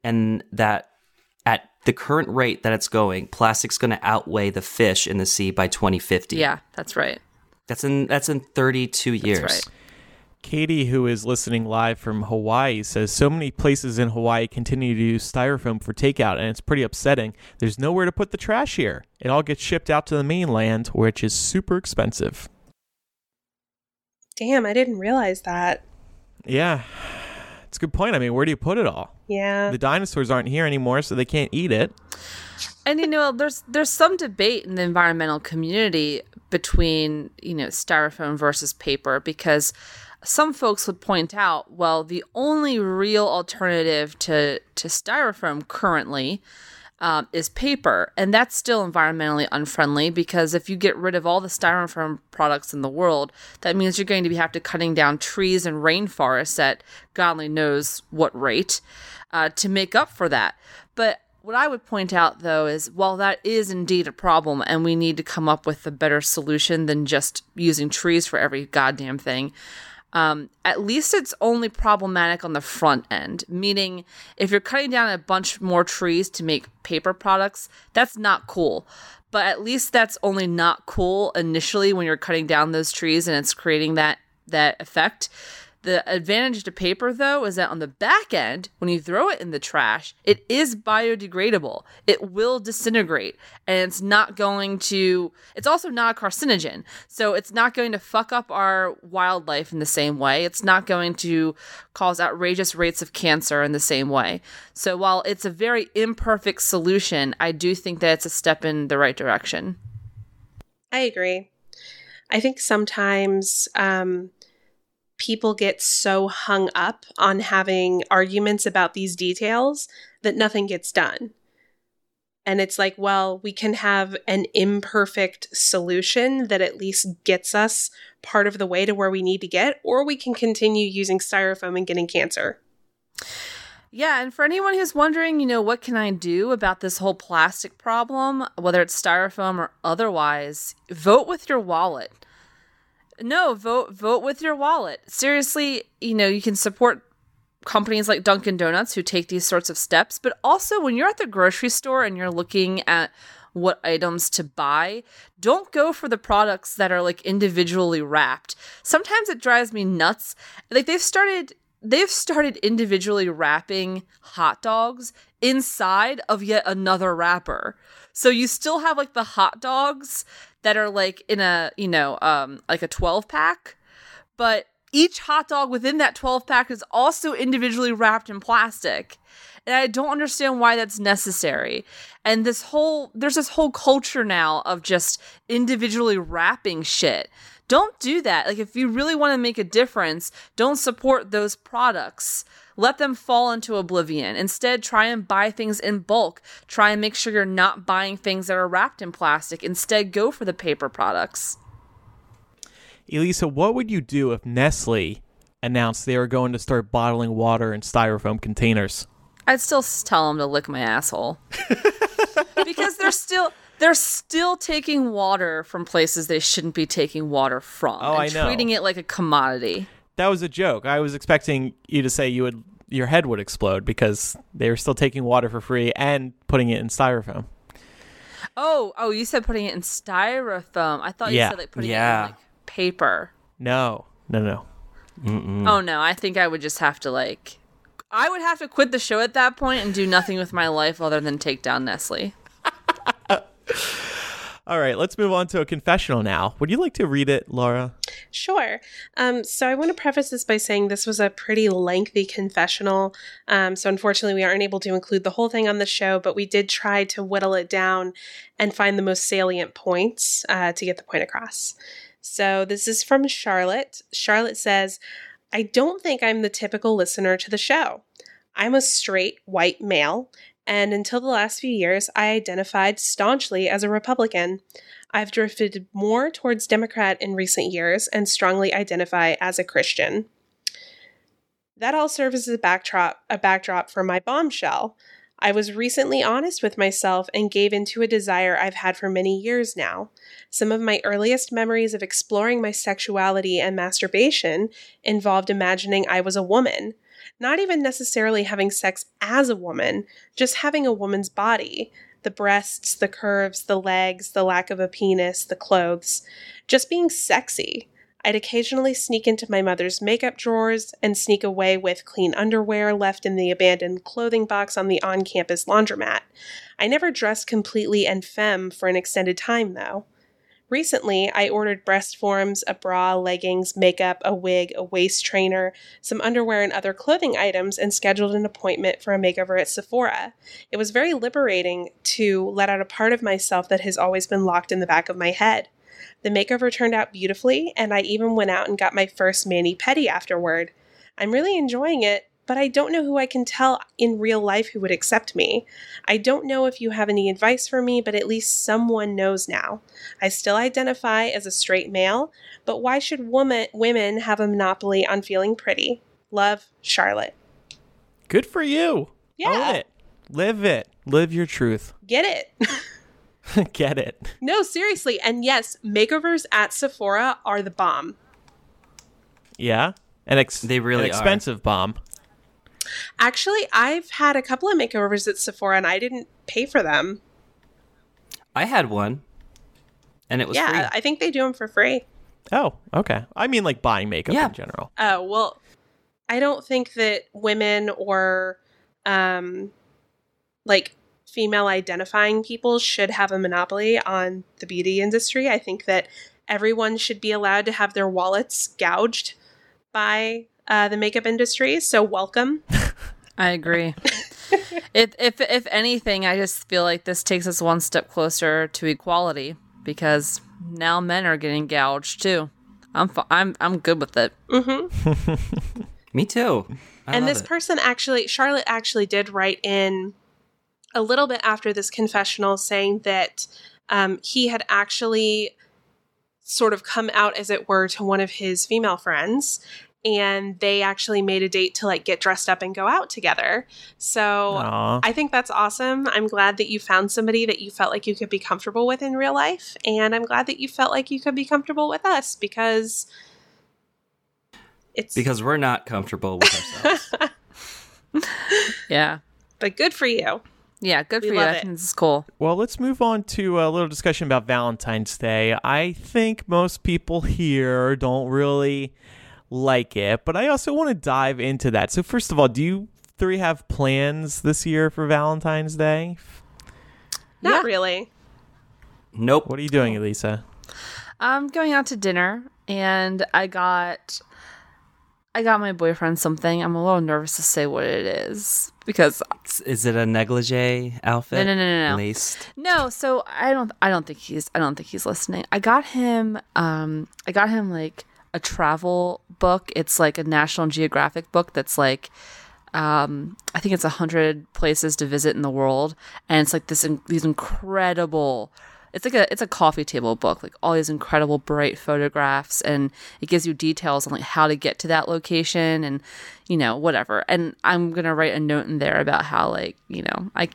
And that at the current rate that it's going, plastic's going to outweigh the fish in the sea by twenty fifty. Yeah, that's right. That's in that's in thirty-two years. That's right. Katie, who is listening live from Hawaii, says so many places in Hawaii continue to use styrofoam for takeout, and it's pretty upsetting. There's nowhere to put the trash here. It all gets shipped out to the mainland, which is super expensive. Damn, I didn't realize that. Yeah, it's a good point. I mean, where do you put it all? Yeah. The dinosaurs aren't here anymore, so they can't eat it. And, you know, there's there's some debate in the environmental community between, you know, styrofoam versus paper, because some folks would point out, well, the only real alternative to, to styrofoam currently um, is paper. And that's still environmentally unfriendly, because if you get rid of all the styrofoam products in the world, that means you're going to be have to cutting down trees and rainforests at God only knows what rate uh, to make up for that. But what I would point out, though, is while that is indeed a problem and we need to come up with a better solution than just using trees for every goddamn thing, Um, at least it's only problematic on the front end, meaning if you're cutting down a bunch more trees to make paper products, that's not cool. But at least that's only not cool initially when you're cutting down those trees and it's creating that, that effect. The advantage to paper, though, is that on the back end, when you throw it in the trash, it is biodegradable. It will disintegrate, and it's not going to – it's also not a carcinogen, so it's not going to fuck up our wildlife in the same way. It's not going to cause outrageous rates of cancer in the same way. So while it's a very imperfect solution, I do think that it's a step in the right direction. I agree. I think sometimes um... – people get so hung up on having arguments about these details that nothing gets done. And it's like, well, we can have an imperfect solution that at least gets us part of the way to where we need to get, or we can continue using styrofoam and getting cancer. Yeah, and for anyone who's wondering, you know, what can I do about this whole plastic problem, whether it's styrofoam or otherwise, vote with your wallet. No, vote vote with your wallet. Seriously, you know, you can support companies like Dunkin' Donuts who take these sorts of steps. But also when you're at the grocery store and you're looking at what items to buy, don't go for the products that are like individually wrapped. Sometimes it drives me nuts. Like they've started they've started individually wrapping hot dogs inside of yet another wrapper. So you still have like the hot dogs that are like in a, you know, um, like a twelve pack, but each hot dog within that twelve pack is also individually wrapped in plastic. And I don't understand why that's necessary. And this whole, there's this whole culture now of just individually wrapping shit. Don't do that. Like if you really want to make a difference, don't support those products. Let them fall into oblivion. Instead, try and buy things in bulk. Try and make sure you're not buying things that are wrapped in plastic. Instead, go for the paper products. Elisa, what would you do if Nestle announced they were going to start bottling water in styrofoam containers? I'd still tell them to lick my asshole. Because they're still... They're still taking water from places they shouldn't be taking water from. Oh, and I know. Treating it like a commodity. That was a joke. I was expecting you to say you would, your head would explode because they were still taking water for free and putting it in styrofoam. Oh, oh, you said putting it in styrofoam. I thought yeah. you said like putting yeah. it in like paper. No, no, no. Mm-mm. Oh no, I think I would just have to like, I would have to quit the show at that point and do nothing with my life other than take down Nestle. All right, let's move on to a confessional now. Would you like to read it, Laura? Sure. Um, so I want to preface this by saying this was a pretty lengthy confessional. Um, so unfortunately, we aren't able to include the whole thing on the show, but we did try to whittle it down and find the most salient points uh, to get the point across. So this is from Charlotte. Charlotte says, I don't think I'm the typical listener to the show. I'm a straight white male. And until the last few years, I identified staunchly as a Republican. I've drifted more towards Democrat in recent years and strongly identify as a Christian. That all serves as a backdrop, a backdrop for my bombshell. I was recently honest with myself and gave into a desire I've had for many years now. Some of my earliest memories of exploring my sexuality and masturbation involved imagining I was a woman. Not even necessarily having sex as a woman, just having a woman's body. The breasts, the curves, the legs, the lack of a penis, the clothes. Just being sexy. I'd occasionally sneak into my mother's makeup drawers and sneak away with clean underwear left in the abandoned clothing box on the on-campus laundromat. I never dressed completely en femme for an extended time, though. Recently, I ordered breast forms, a bra, leggings, makeup, a wig, a waist trainer, some underwear and other clothing items, and scheduled an appointment for a makeover at Sephora. It was very liberating to let out a part of myself that has always been locked in the back of my head. The makeover turned out beautifully, and I even went out and got my first mani-pedi afterward. I'm really enjoying it, but I don't know who I can tell in real life who would accept me. I don't know if you have any advice for me, but at least someone knows now. I still identify as a straight male, but why should woman, women have a monopoly on feeling pretty? Love, Charlotte. Good for you. Yeah. Own it. Live it. Live your truth. Get it. Get it. No, seriously. And yes, makeovers at Sephora are the bomb. Yeah. An, ex- they really an expensive are. bomb. Actually, I've had a couple of makeovers at Sephora and I didn't pay for them. I had one and it was yeah, free. Yeah, I think they do them for free. Oh, okay. I mean like buying makeup yeah. in general. Oh, well, I don't think that women or um, like... female identifying people should have a monopoly on the beauty industry. I think that everyone should be allowed to have their wallets gouged by uh, the makeup industry. So welcome. I agree. if, if if anything, I just feel like this takes us one step closer to equality because now men are getting gouged too. I'm fu- I'm I'm good with it. Mm-hmm. Me too. I and this it. person actually, Charlotte actually did write in a little bit after this confessional saying that um, he had actually sort of come out, as it were, to one of his female friends. And they actually made a date to like get dressed up and go out together. So Aww. I think that's awesome. I'm glad that you found somebody that you felt like you could be comfortable with in real life. And I'm glad that you felt like you could be comfortable with us because it's because we're not comfortable with ourselves. Yeah. But good for you. Yeah, good we for you. I think this is cool. Well, let's move on to a little discussion about Valentine's Day. I think most people here don't really like it, but I also want to dive into that. So first of all, do you three have plans this year for Valentine's Day? Not yeah. really. Nope. What are you doing, Elisa? I'm going out to dinner, and I got... I got my boyfriend something. I'm a little nervous to say what it is because is it a negligee outfit? No, no, no, no, no. Laced? No. So I don't. I don't think he's. I don't think he's listening. I got him. Um, I got him like a travel book. It's like a National Geographic book that's like, um, I think it's a hundred places to visit in the world, and it's like this. In, these incredible. It's like a it's a coffee table book, like all these incredible bright photographs, and it gives you details on like how to get to that location, and you know whatever. And I'm gonna write a note in there about how like you know I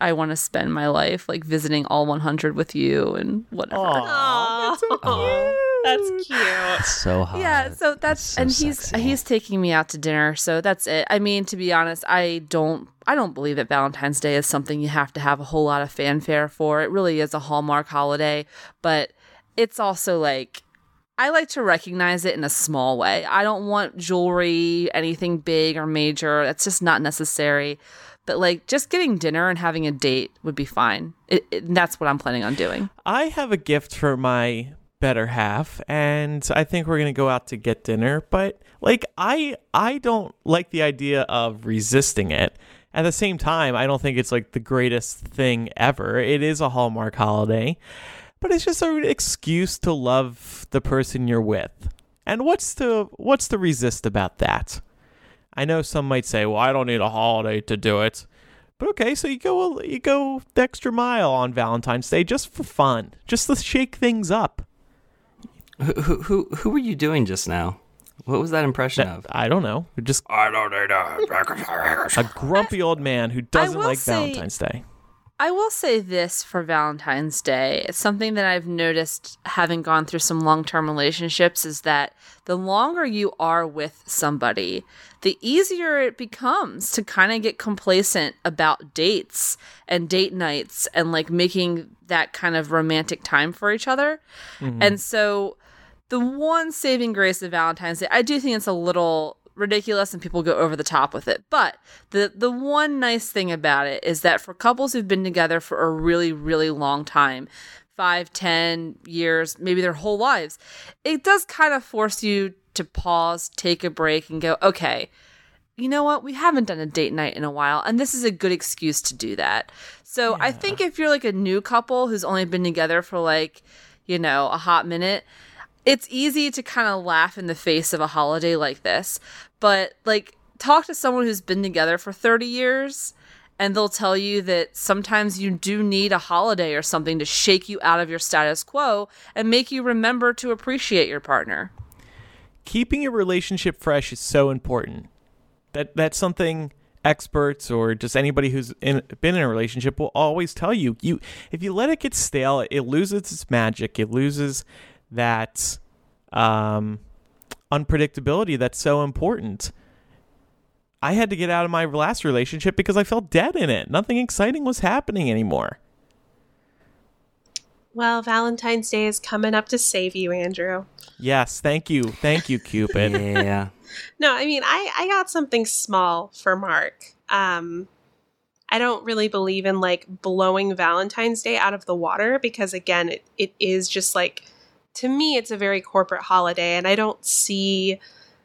I want to spend my life like visiting all one hundred with you and whatever. Aww, that's so cute. That's cute. That's so hot. Yeah, so that's, that's so and he's sexy. He's taking me out to dinner, so that's it. I mean, to be honest, I don't I don't believe that Valentine's Day is something you have to have a whole lot of fanfare for. It really is a Hallmark holiday, but it's also like I like to recognize it in a small way. I don't want jewelry, anything big or major. That's just not necessary. But like just getting dinner and having a date would be fine. It, it, that's what I'm planning on doing. I have a gift for my better half, and I think we're gonna go out to get dinner, but like i i don't like the idea of resisting it. At the same time, I don't think it's like the greatest thing ever. It is a Hallmark holiday, but it's just an excuse to love the person you're with. And what's to what's to resist about that? I know some might say, well, I don't need a holiday to do it. But okay, so you go you go the extra mile on Valentine's Day just for fun, just to shake things up. Who who who were you doing just now? What was that impression that, of? I don't know. Just I don't know. A grumpy old man who doesn't like say, Valentine's Day. I will say this for Valentine's Day. It's something that I've noticed having gone through some long-term relationships is that the longer you are with somebody, the easier it becomes to kind of get complacent about dates and date nights and like making that kind of romantic time for each other. Mm-hmm. And so the one saving grace of Valentine's Day, I do think it's a little ridiculous and people go over the top with it. But the the one nice thing about it is that for couples who've been together for a really, really long time, five, ten years, maybe their whole lives, it does kind of force you to pause, take a break and go, okay, you know what? We haven't done a date night in a while, and this is a good excuse to do that. So yeah. I think if you're like a new couple who's only been together for like, you know, a hot minute, it's easy to kind of laugh in the face of a holiday like this, but like talk to someone who's been together for thirty years and they'll tell you that sometimes you do need a holiday or something to shake you out of your status quo and make you remember to appreciate your partner. Keeping your relationship fresh is so important. That that's something experts or just anybody who's in, been in a relationship will always tell you. You if you let it get stale, it loses its magic. It loses that um, unpredictability that's so important. I had to get out of my last relationship because I felt dead in it. Nothing exciting was happening anymore. Well, Valentine's Day is coming up to save you, Andrew. Yes, thank you. Thank you, Cupid. Yeah. No, I mean, I, I got something small for Mark. Um, I don't really believe in, like, blowing Valentine's Day out of the water because, again, it, it is just, like, to me, it's a very corporate holiday, and I don't see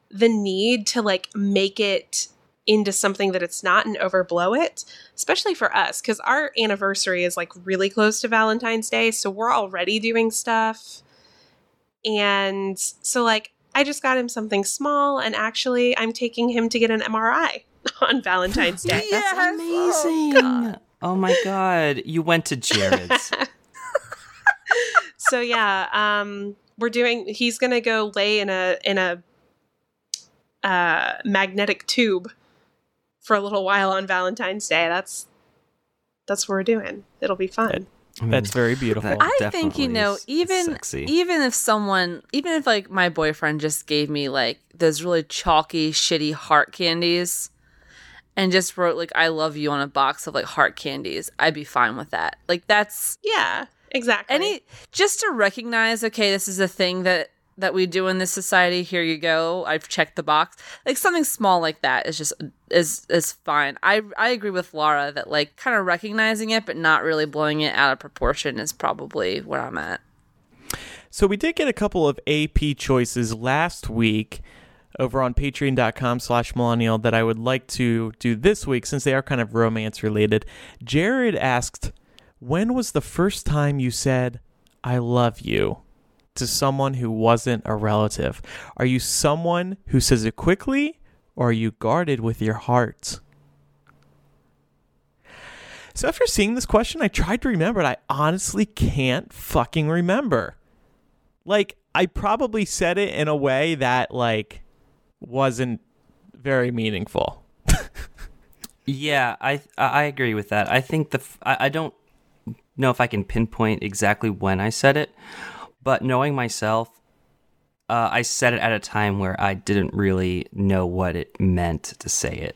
the need to like make it into something that it's not and overblow it, especially for us, because our anniversary is like really close to Valentine's Day, so we're already doing stuff. And so like I just got him something small, and actually I'm taking him to get an M R I on Valentine's Day. Yes! That's amazing. Oh, oh my God. You went to Jared's. So yeah, um, we're doing. He's gonna go lay in a in a uh, magnetic tube for a little while on Valentine's Day. That's that's what we're doing. It'll be fun. That, that's very beautiful. That I think you know, is, even even if someone, even if like my boyfriend just gave me like those really chalky, shitty heart candies, and just wrote like "I love you" on a box of like heart candies, I'd be fine with that. Like that's yeah. Exactly. Any just to recognize, okay, this is a thing that, that we do in this society. Here you go. I've checked the box. Like something small like that is just is is fine. I I agree with Laura that like kind of recognizing it but not really blowing it out of proportion is probably where I'm at. So we did get a couple of A P choices last week over on patreon dot com slash millennial that I would like to do this week since they are kind of romance related. Jared asked, when was the first time you said, I love you, to someone who wasn't a relative? Are you someone who says it quickly, or are you guarded with your heart? So after seeing this question, I tried to remember, and I honestly can't fucking remember. Like, I probably said it in a way that, like, wasn't very meaningful. Yeah, I I agree with that. I think the... I, I don't... know if I can pinpoint exactly when I said it, but knowing myself, uh, I said it at a time where I didn't really know what it meant to say it.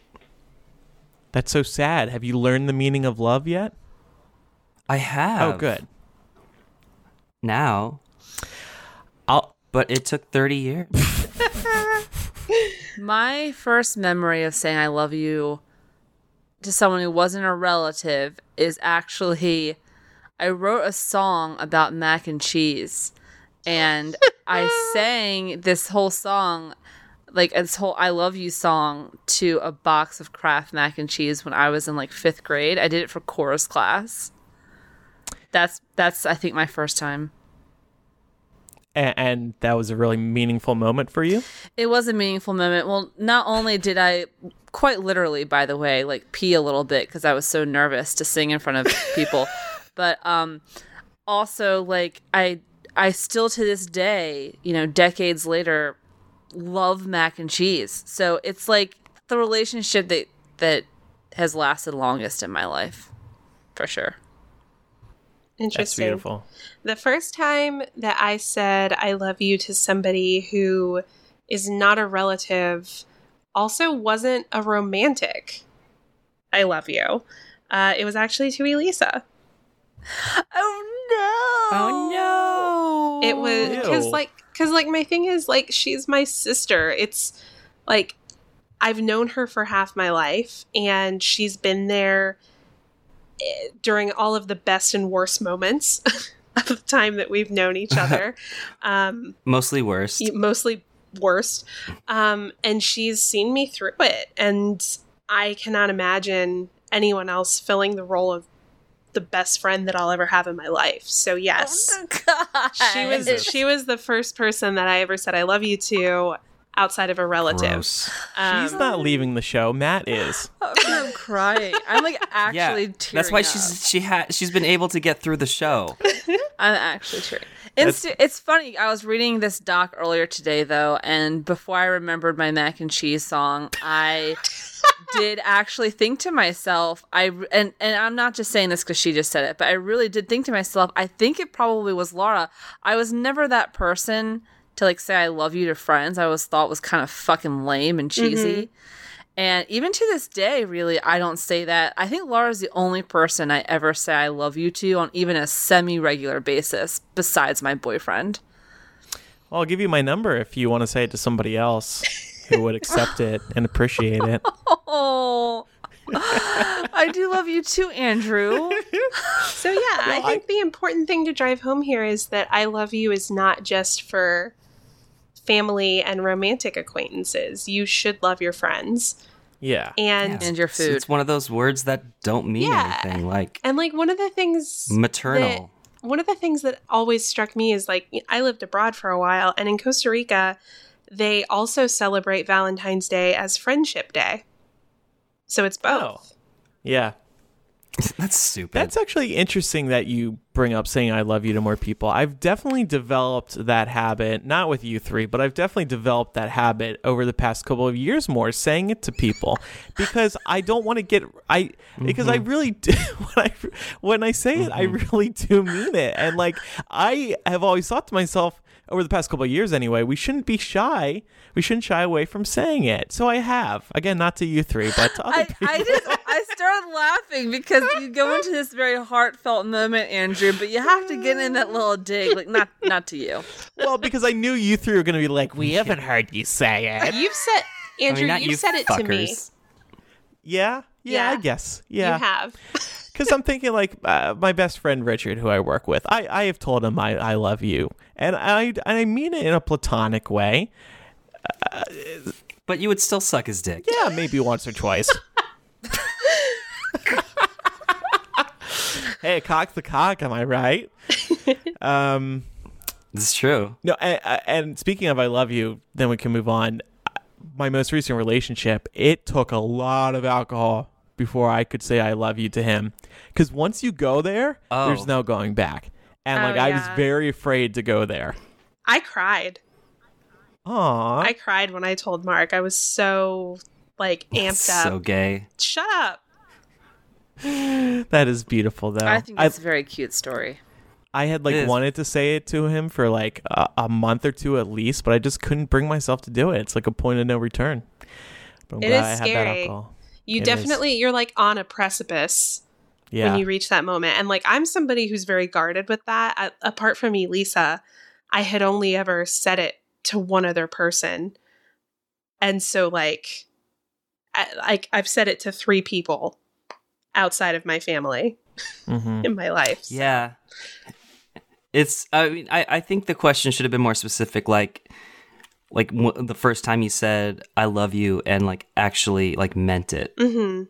That's so sad. Have you learned the meaning of love yet? I have. Oh, good. Now, I'll, but it took thirty years. My first memory of saying I love you to someone who wasn't a relative is actually... I wrote a song about mac and cheese, and I sang this whole song, like this whole I Love You song, to a box of Kraft mac and cheese when I was in like fifth grade. I did it for chorus class. That's, that's I think, my first time. And, and that was a really meaningful moment for you? It was a meaningful moment. Well, not only did I... quite literally, by the way, like pee a little bit because I was so nervous to sing in front of people. But um, also, like, I I still to this day, you know, decades later, love mac and cheese. So it's like the relationship that that has lasted longest in my life, for sure. Interesting. That's beautiful. The first time that I said I love you to somebody who is not a relative also wasn't a romantic I love you. Uh, it was actually to Elisa. Oh, no. Oh, no. It was because like because like my thing is like she's my sister. It's like I've known her for half my life and she's been there during all of the best and worst moments of the time that we've known each other. Um, mostly worst. Mostly worst. Um, and she's seen me through it. And I cannot imagine anyone else filling the role of the best friend that I'll ever have in my life. So yes, oh my God. she was she was the first person that I ever said I love you to outside of a relative. Um, she's not leaving the show. Matt is. I'm crying. I'm like actually yeah, tearing. That's why up. she's she had she's been able to get through the show. I'm actually tearing. It's it's funny. I was reading this doc earlier today though, and before I remembered my mac and cheese song, I did actually think to myself, I and, and I'm not just saying this because she just said it, but I really did think to myself, I think it probably was Laura. I was never that person to like say I love you to friends. I always thought was kind of fucking lame and cheesy. Mm-hmm. And even to this day, really, I don't say that. I think Laura's the only person I ever say I love you to on even a semi-regular basis besides my boyfriend. Well, I'll give you my number if you want to say it to somebody else who would accept it and appreciate it. Oh, I do love you too, Andrew. So yeah, well, I think I... the important thing to drive home here is that I love you is not just for family and romantic acquaintances. You should love your friends. Yeah. And, yeah. and your food. It's, it's one of those words that don't mean yeah. anything. Like And like one of the things maternal. That, one of the things that always struck me is like I lived abroad for a while, and in Costa Rica they also celebrate Valentine's Day as Friendship Day. So it's both. Oh. Yeah. That's stupid. That's actually interesting that you bring up saying I love you to more people. I've definitely developed that habit, not with you three, but I've definitely developed that habit over the past couple of years more, saying it to people because I don't want to get, I, because mm-hmm. I really do, when I, when I say mm-hmm. it, I really do mean it. And like, I have always thought to myself, over the past couple of years anyway, we shouldn't be shy. We shouldn't shy away from saying it. So I have. Again, not to you three, but to other I, people. I, just, I started laughing because you go into this very heartfelt moment, Andrew, but you have to get in that little dig. Like, not not to you. Well, because I knew you three were going to be like, we haven't heard you say it. You've said, Andrew, I mean, you've you said fuckers. It to me. Yeah? Yeah, yeah. I guess. Yeah. You have. Because I'm thinking like uh, my best friend, Richard, who I work with, I, I have told him I, I love you. And I and I mean it in a platonic way. Uh, but you would still suck his dick. Yeah, maybe once or twice. Hey, cock's the cock, am I right? Um, it's true. No, and, and speaking of I love you, then we can move on. My most recent relationship, it took a lot of alcohol before I could say I love you to him. Because once you go there, oh. there's no going back. And like oh, yeah. I was very afraid to go there. I cried. Aww. I cried when I told Mark. I was so like amped that's up. So gay. Shut up. That is beautiful though. I think that's I, a very cute story. I had like wanted to say it to him for like a, a month or two at least, but I just couldn't bring myself to do it. It's like a point of no return. But I'm it glad is I scary. Had that alcohol. You it definitely is. You're like on a precipice. Yeah. When you reach that moment. And like, I'm somebody who's very guarded with that. I, apart from Elisa, I had only ever said it to one other person. And so like, I, like I've said it to three people outside of my family mm-hmm. in my life. So. Yeah. It's, I mean, I, I think the question should have been more specific. Like, like w- the first time you said, I love you and like actually like meant it. Mm-hmm.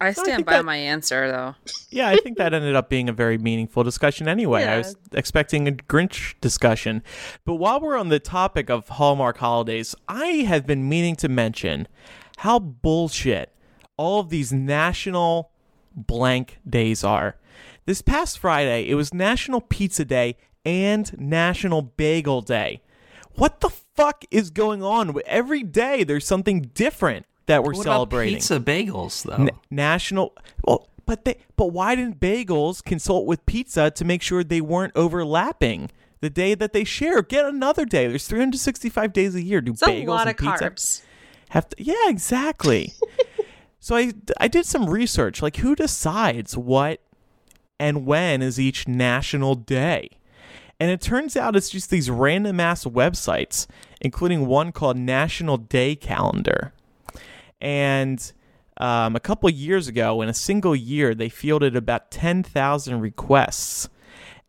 I stand no, I by that, my answer, though. Yeah, I think that ended up being a very meaningful discussion anyway. Yeah. I was expecting a Grinch discussion. But while we're on the topic of Hallmark holidays, I have been meaning to mention how bullshit all of these national blank days are. This past Friday, it was National Pizza Day and National Bagel Day. What the fuck? fuck is going on? Every day there's something different that we're what celebrating. About pizza bagels, though. N- national. Well, but they. But why didn't bagels consult with pizza to make sure they weren't overlapping? The day that they share, get another day. There's three hundred sixty-five days a year. Do it's bagels a lot and of pizza carbs. Have to, yeah, exactly. So I I did some research. Like, who decides what and when is each national day? And it turns out it's just these random ass websites, including one called National Day Calendar. And um, a couple of years ago, in a single year, they fielded about ten thousand requests.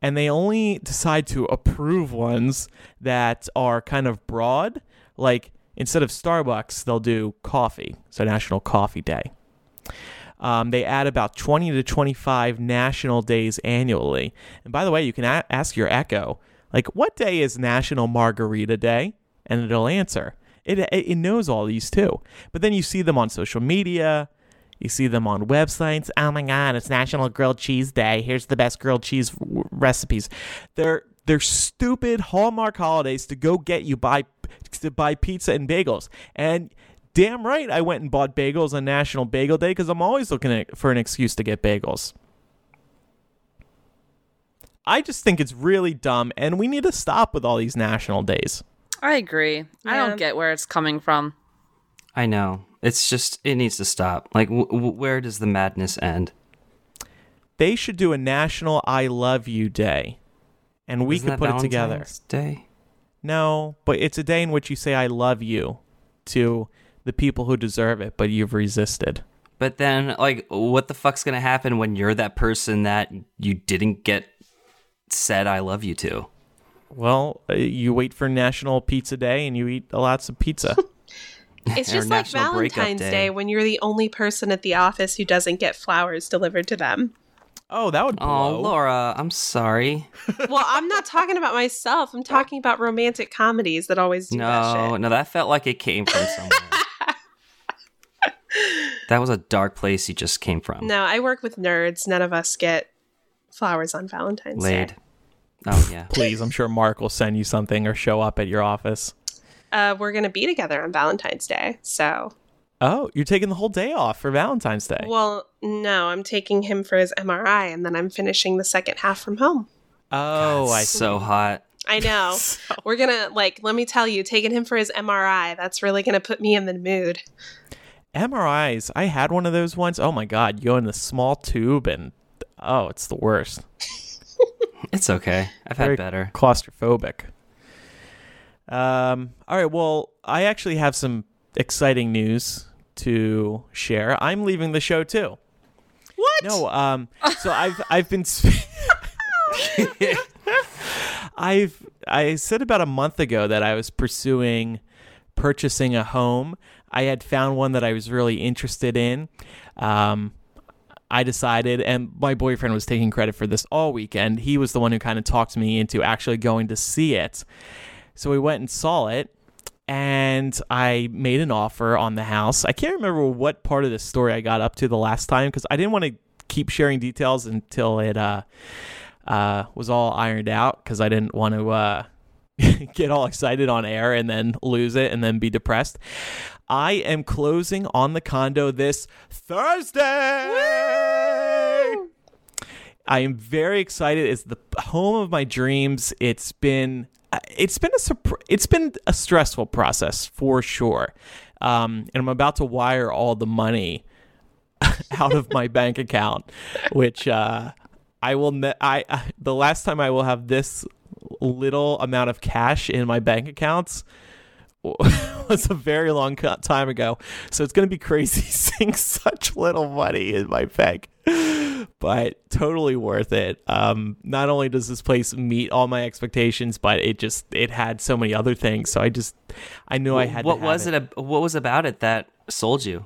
And they only decide to approve ones that are kind of broad. Like, instead of Starbucks, they'll do coffee. So National Coffee Day. Um, they add about twenty to twenty-five national days annually. And by the way, you can a- ask your Echo, like, what day is National Margarita Day? And it'll answer. It, it it knows all these too. But then you see them on social media. You see them on websites. Oh my God, it's National Grilled Cheese Day. Here's the best grilled cheese w- recipes. They're they're stupid Hallmark holidays to go get you buy to buy pizza and bagels. And damn right, I went and bought bagels on National Bagel Day because I'm always looking at, for an excuse to get bagels. I just think it's really dumb, and we need to stop with all these national days. I agree. Yeah. I don't get where it's coming from. I know. It's just, it needs to stop. Like, w- w- where does the madness end? They should do a National I Love You Day, and we Isn't could put Valentine's it together. Day? No, but it's a day in which you say I love you to the people who deserve it, but you've resisted. But then, like, what the fuck's gonna happen when you're that person that you didn't get said I love you to? Well, you wait for National Pizza Day, and you eat lots of pizza. It's just like Valentine's Day. Day when you're the only person at the office who doesn't get flowers delivered to them. Oh, that would blow. Oh, Laura, I'm sorry. Well, I'm not talking about myself. I'm talking about romantic comedies that always do no, that shit. No, that felt like it came from somewhere. That was a dark place you just came from. No, I work with nerds. None of us get flowers on Valentine's Laid. Day. Oh, yeah. Please, I'm sure Mark will send you something or show up at your office. Uh, we're going to be together on Valentine's Day, so. Oh, you're taking the whole day off for Valentine's Day. Well, no, I'm taking him for his M R I, and then I'm finishing the second half from home. Oh, I so hot. I know. So. We're going to, like, let me tell you, taking him for his M R I, that's really going to put me in the mood. M R Is, I had one of those once. Oh, my God, you go in the small tube, and, oh, it's the worst. It's okay. I've Very had better. Claustrophobic. Um, all right, well, I actually have some exciting news to share. I'm leaving the show too. What? No, um, so I've I've been sp- I've I said about a month ago that I was pursuing purchasing a home. I had found one that I was really interested in. Um I decided, and my boyfriend was taking credit for this all weekend. He was the one who kind of talked me into actually going to see it. So we went and saw it, and I made an offer on the house. I can't remember what part of the story I got up to the last time because I didn't want to keep sharing details until it uh, uh, was all ironed out because I didn't want to uh, get all excited on air and then lose it and then be depressed. I am closing on the condo this Thursday. Woo! I am very excited. It's the home of my dreams. It's been... It's been a it's been a stressful process for sure, um, and I'm about to wire all the money out of my bank account, which uh, I will. Ne- I, I the last time I will have this little amount of cash in my bank accounts was a very long time ago. So it's going to be crazy seeing such little money in my bank. But totally worth it. Um, not only does this place meet all my expectations, but it just it had so many other things. So I just I knew I had. What to have was it? it? What was about it that sold you?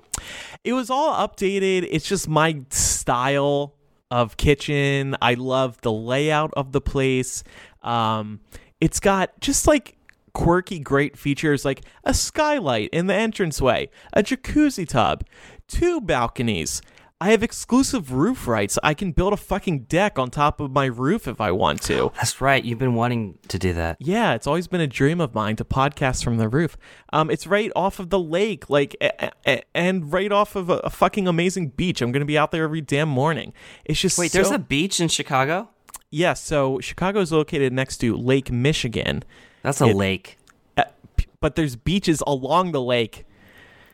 It was all updated. It's just my style of kitchen. I love the layout of the place. Um, it's got just like quirky, great features like a skylight in the entranceway, a jacuzzi tub, two balconies. I have exclusive roof rights. I can build a fucking deck on top of my roof if I want to. That's right. You've been wanting to do that. Yeah, it's always been a dream of mine to podcast from the roof. Um, it's right off of the lake, like, a- a- and right off of a, a fucking amazing beach. I'm going to be out there every damn morning. It's just Wait, so- there's a beach in Chicago? Yeah, so Chicago is located next to Lake Michigan. That's a it, lake. Uh, but there's beaches along the lake.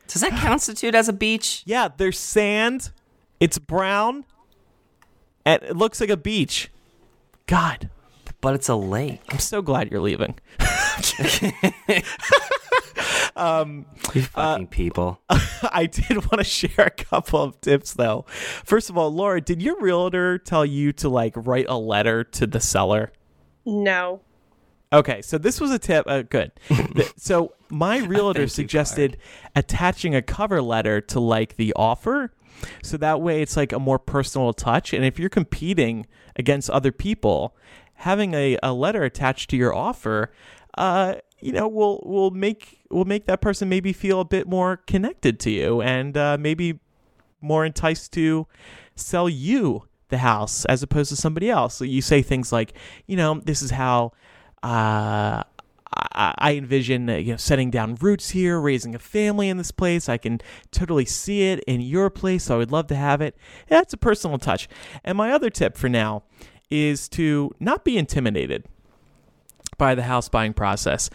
Does that constitute as a beach? Yeah, there's sand. It's brown, and it looks like a beach. God. But it's a lake. I'm so glad you're leaving. um, you fucking uh, people. I did want to share a couple of tips, though. First of all, Laura, did your realtor tell you to, like, write a letter to the seller? No. Okay, so this was a tip. Uh, good. So my realtor suggested attaching a cover letter to, like, the offer. So that way it's like a more personal touch. And if you're competing against other people, having a, a letter attached to your offer, uh, you know, will will make will make that person maybe feel a bit more connected to you and uh, maybe more enticed to sell you the house as opposed to somebody else. So you say things like, you know, this is how uh, I envision, you know, setting down roots here, raising a family in this place. I can totally see it in your place. So I would love to have it. That's a personal touch. And my other tip for now is to not be intimidated by the house buying process.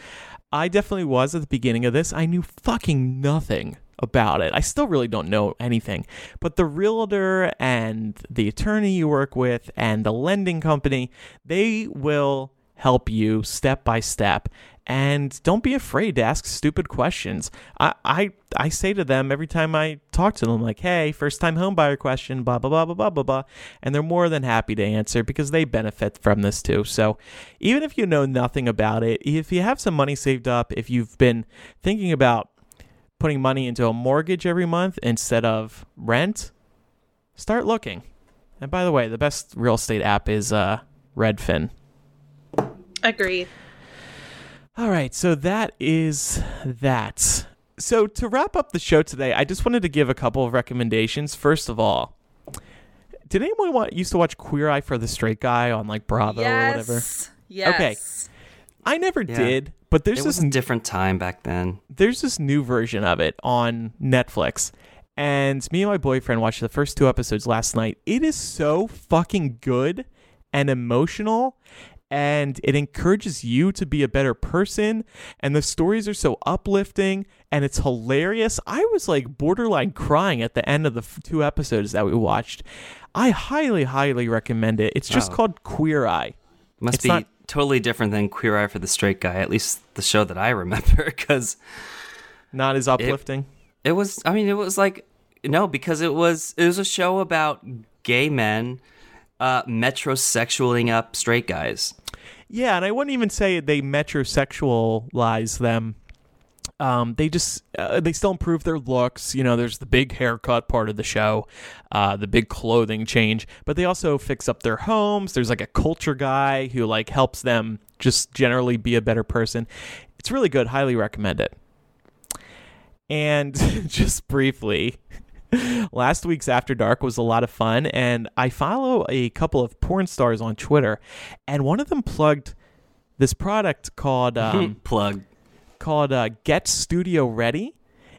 I definitely was at the beginning of this. I knew fucking nothing about it. I still really don't know anything. But the realtor and the attorney you work with and the lending company, they will help you step by step, and don't be afraid to ask stupid questions. I, I I say to them every time I talk to them, like, hey, first time home buyer question, blah, blah, blah, blah, blah, blah, blah. And they're more than happy to answer because they benefit from this too. So even if you know nothing about it, if you have some money saved up, if you've been thinking about putting money into a mortgage every month instead of rent, start looking. And by the way, the best real estate app is uh, Redfin. Agreed. All right, so that is that. So to wrap up the show today, I just wanted to give a couple of recommendations. First of all, did anyone want, used to watch Queer Eye for the Straight Guy on like Bravo yes. or whatever? Yes. Okay. I never yeah. did, but there's it this was a different time back then. There's this new version of it on Netflix. And me and my boyfriend watched the first two episodes last night. It is so fucking good and emotional. And it encourages you to be a better person. And the stories are so uplifting and it's hilarious. I was like borderline crying at the end of the f- two episodes that we watched. I highly, highly recommend it. It's just wow. called Queer Eye. Must it's be not- totally different than Queer Eye for the Straight Guy, at least the show that I remember, because not as uplifting. It, it was, I mean, it was like, no, because it was, it was a show about gay men Uh, metrosexualing up straight guys. Yeah, and I wouldn't even say they metrosexualize them. Um, they just uh, they still improve their looks. You know, there's the big haircut part of the show, uh, the big clothing change, but they also fix up their homes. There's like a culture guy who like helps them just generally be a better person. It's really good. Highly recommend it. And just briefly, last week's After Dark was a lot of fun, and I follow a couple of porn stars on Twitter, and one of them plugged this product called um, plug called uh, GetStudioReady.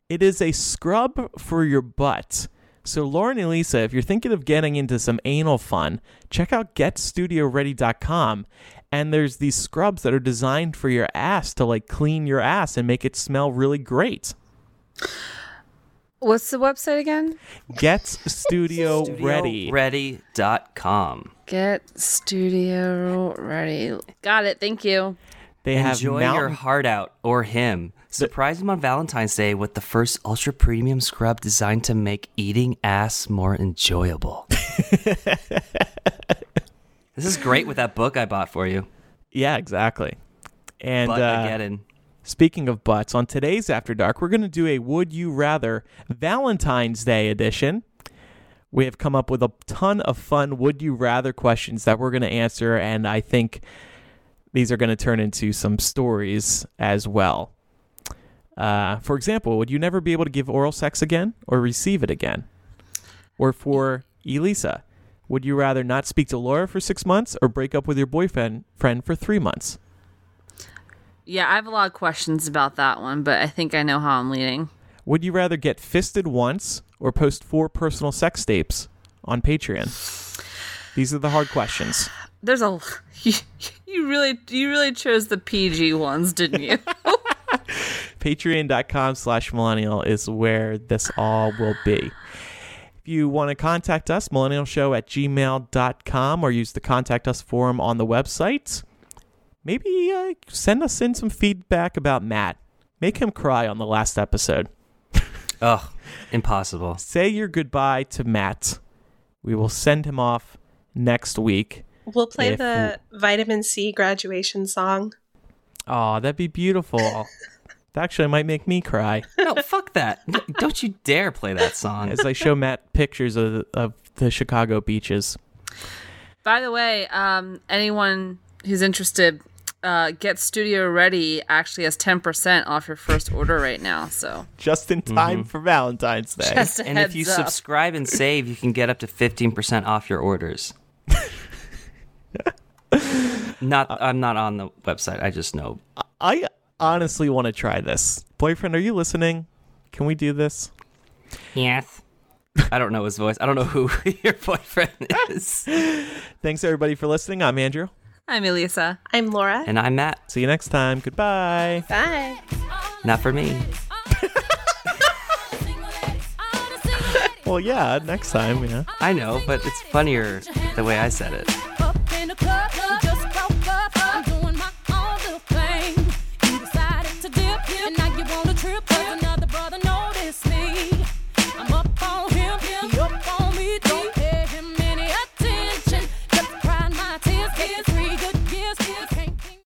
It is a scrub for your butt. So Lauren and Elisa, if you're thinking of getting into some anal fun, check out get studio ready dot com. And there's these scrubs that are designed for your ass to like clean your ass and make it smell really great. What's the website again? Get Studio Ready. ready dot com. Get Studio Ready. Got it. Thank you. They Enjoy have mountain- your heart out or him. Surprise the- him on Valentine's Day with the first ultra premium scrub designed to make eating ass more enjoyable. This is great with that book I bought for you. Yeah, exactly. And but uh, again. Speaking of butts, on today's After Dark, we're going to do a Would You Rather Valentine's Day edition. We have come up with a ton of fun Would You Rather questions that we're going to answer, and I think these are going to turn into some stories as well. Uh, for example, would you never be able to give oral sex again or receive it again? Or for Elisa, would you rather not speak to Laura for six months or break up with your boyfriend friend for three months? Yeah, I have a lot of questions about that one, but I think I know how I'm leaning. Would you rather get fisted once or post four personal sex tapes on Patreon? These are the hard questions. There's a you, you really you really chose the P G ones, didn't you? Patreon.com slash millennial is where this all will be. If you want to contact us, millennialshow at gmail dot com, or use the contact us form on the website. Maybe uh, send us in some feedback about Matt. Make him cry on the last episode. Ugh, impossible. Say your goodbye to Matt. We will send him off next week. We'll play if the we... Vitamin C graduation song. Oh, that'd be beautiful. That actually might make me cry. No, fuck that. Don't you dare play that song. As I show Matt pictures of, of the Chicago beaches. By the way, um, anyone who's interested, uh, Get Studio Ready actually has ten percent off your first order right now. So just in time mm-hmm. for Valentine's Day. Just a and heads if you up. Subscribe and save, you can get up to fifteen percent off your orders. Not, I'm not on the website. I just know. I honestly want to try this. Boyfriend, are you listening? Can we do this? Yes. I don't know his voice. I don't know who your boyfriend is. Thanks, everybody, for listening. I'm Andrew. I'm Elisa. I'm Laura. And I'm Matt. See you next time. Goodbye. Bye. Not for me. Well, yeah, next time, yeah. I know, but it's funnier the way I said it.